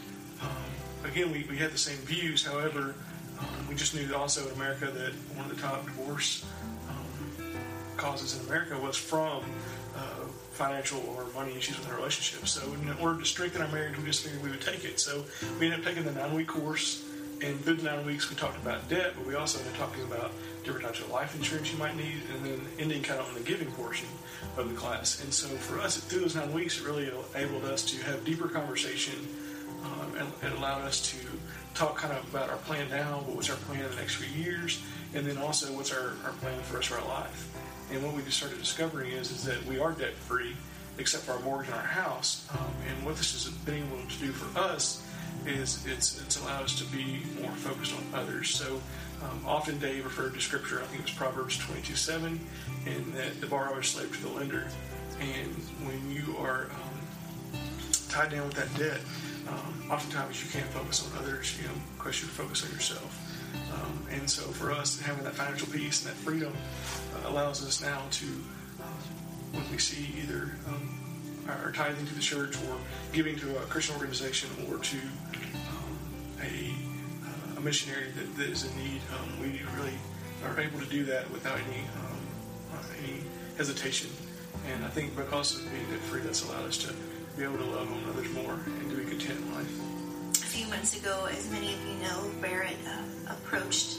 um, again, we, we had the same views. However, um, we just knew that also in America that one of the top divorce um, causes in America was from uh, financial or money issues with our relationship. So in order to strengthen our marriage, we just figured we would take it. So we ended up taking the nine-week course. And through the nine weeks, we talked about debt, but we also ended up talking about different types of life insurance you might need, and then ending kind of on the giving portion of the class. And so for us, through those nine weeks, it really enabled us to have deeper conversation. Um, and it allowed us to talk kind of about our plan now, what was our plan in the next few years, and then also what's our, our plan for the rest of our life. And what we just started discovering is, is that we are debt-free, except for our mortgage and our house. Um, and what this has been able to do for us is it's it's allowed us to be more focused on others. So um, often Dave referred to scripture, I think it was Proverbs twenty-two seven, and that the borrower is slave to the lender. And when you are um, tied down with that debt, um, oftentimes you can't focus on others, you know, because you focus on yourself. Um, and so for us, having that financial peace and that freedom uh, allows us now to, um, when we see either um, our tithing to the church or giving to a Christian organization or to um, a, uh, a missionary that, that is in need, um, we really are able to do that without any um, any hesitation. And I think because of being debt-free, that's allowed us to be able to love one another more and to be content in life. A few months ago, as many of you know, Barrett um, approached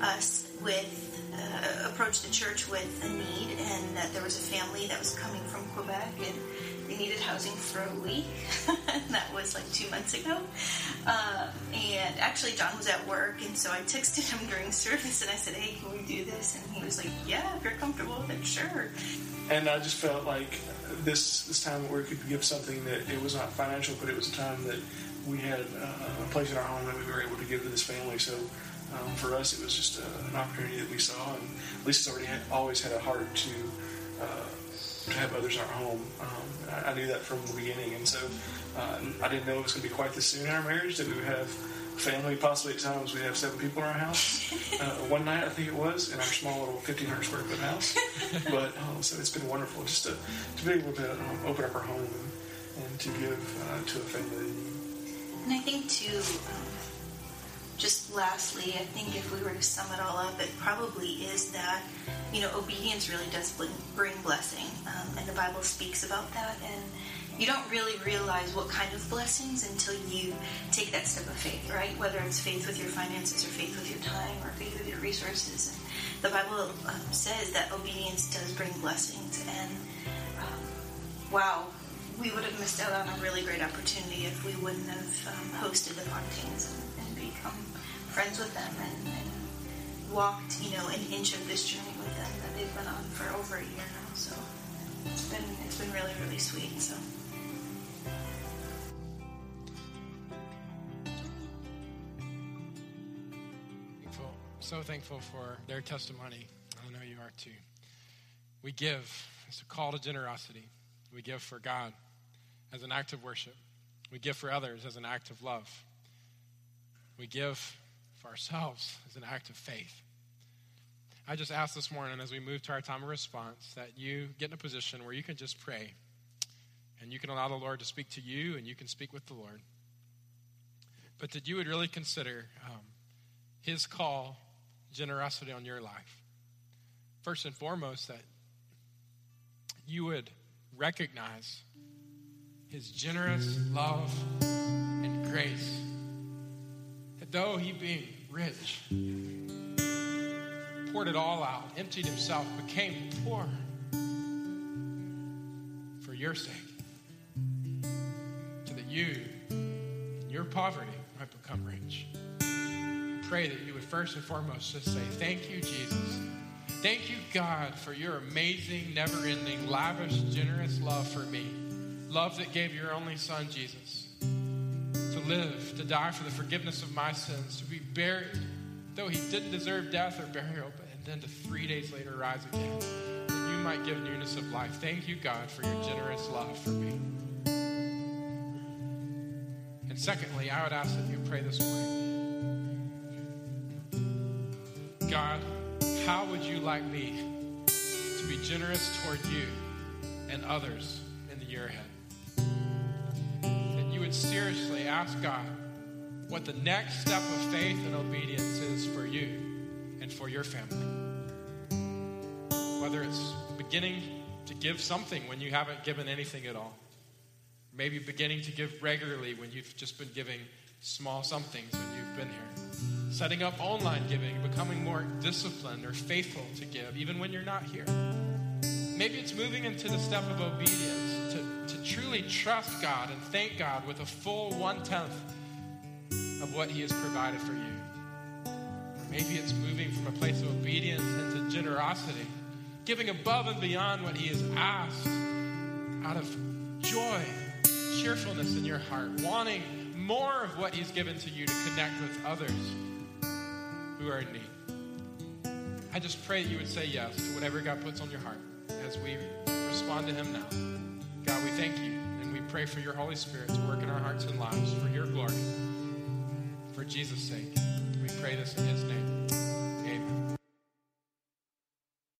us with Uh, approached the church with a need, and that there was a family that was coming from Quebec and they needed housing for a week. That was like two months ago. Uh, and actually John was at work, and so I texted him during service and I said, hey, can we do this? And he was like, yeah, if you're comfortable with it, sure. And I just felt like this this time where we could give something that it was not financial, but it was a time that we had uh, a place in our home that we were able to give to this family. So Um, for us, it was just uh, an opportunity that we saw, and Lisa's already had, always had a heart to uh, to have others in our home. Um, I, I knew that from the beginning, and so uh, I didn't know it was going to be quite this soon in our marriage that we would have family. Possibly at times we have seven people in our house. Uh, one night, I think it was, in our small little fifteen hundred square foot house. But um, so it's been wonderful just to, to be able to um, open up our home and, and to give uh, to a family. And I think too. Um, Just lastly, I think if we were to sum it all up, it probably is that, you know, obedience really does bring blessing, um, and the Bible speaks about that, and you don't really realize what kind of blessings until you take that step of faith, right? Whether it's faith with your finances or faith with your time or faith with your resources. And the Bible um, says that obedience does bring blessings, and um, wow, we would have missed out on a really great opportunity if we wouldn't have um, hosted the Pontins and, and become friends with them and, and walked, you know, an inch of this journey with them that they've been on for over a year now. So it's been it's been really, really sweet. So. Thankful, so thankful for their testimony. I know you are too. We give. It's a call to generosity. We give for God as an act of worship. We give for others as an act of love. We give for ourselves as an act of faith. I just asked this morning as we move to our time of response that you get in a position where you can just pray and you can allow the Lord to speak to you and you can speak with the Lord. But that you would really consider um, his call, generosity on your life. First and foremost, that you would recognize his generous love and grace, that though he being rich, poured it all out, emptied himself, became poor for your sake, so that you, in your poverty, might become rich. Pray that you would first and foremost just say, thank you, Jesus. Thank you, God, for your amazing, never-ending, lavish, generous love for me. Love that gave your only son, Jesus, to live, to die for the forgiveness of my sins, to be buried, though he didn't deserve death or burial, but and then to three days later rise again, that you might give newness of life. Thank you, God, for your generous love for me. And secondly, I would ask that you pray this morning. God, how would you like me to be generous toward you and others in the year ahead? That you would seriously ask God what the next step of faith and obedience is for you and for your family. Whether it's beginning to give something when you haven't given anything at all. Maybe beginning to give regularly when you've just been giving small somethings when you've been here. Setting up online giving, becoming more disciplined or faithful to give, even when you're not here. Maybe it's moving into the step of obedience to, to truly trust God and thank God with a full one-tenth of what he has provided for you. Or maybe it's moving from a place of obedience into generosity, giving above and beyond what he has asked out of joy, cheerfulness in your heart, wanting more of what he's given to you to connect with others who are in need. I just pray that you would say yes to whatever God puts on your heart as we respond to him now. God, we thank you, and we pray for your Holy Spirit to work in our hearts and lives for your glory. For Jesus' sake, we pray this in his name.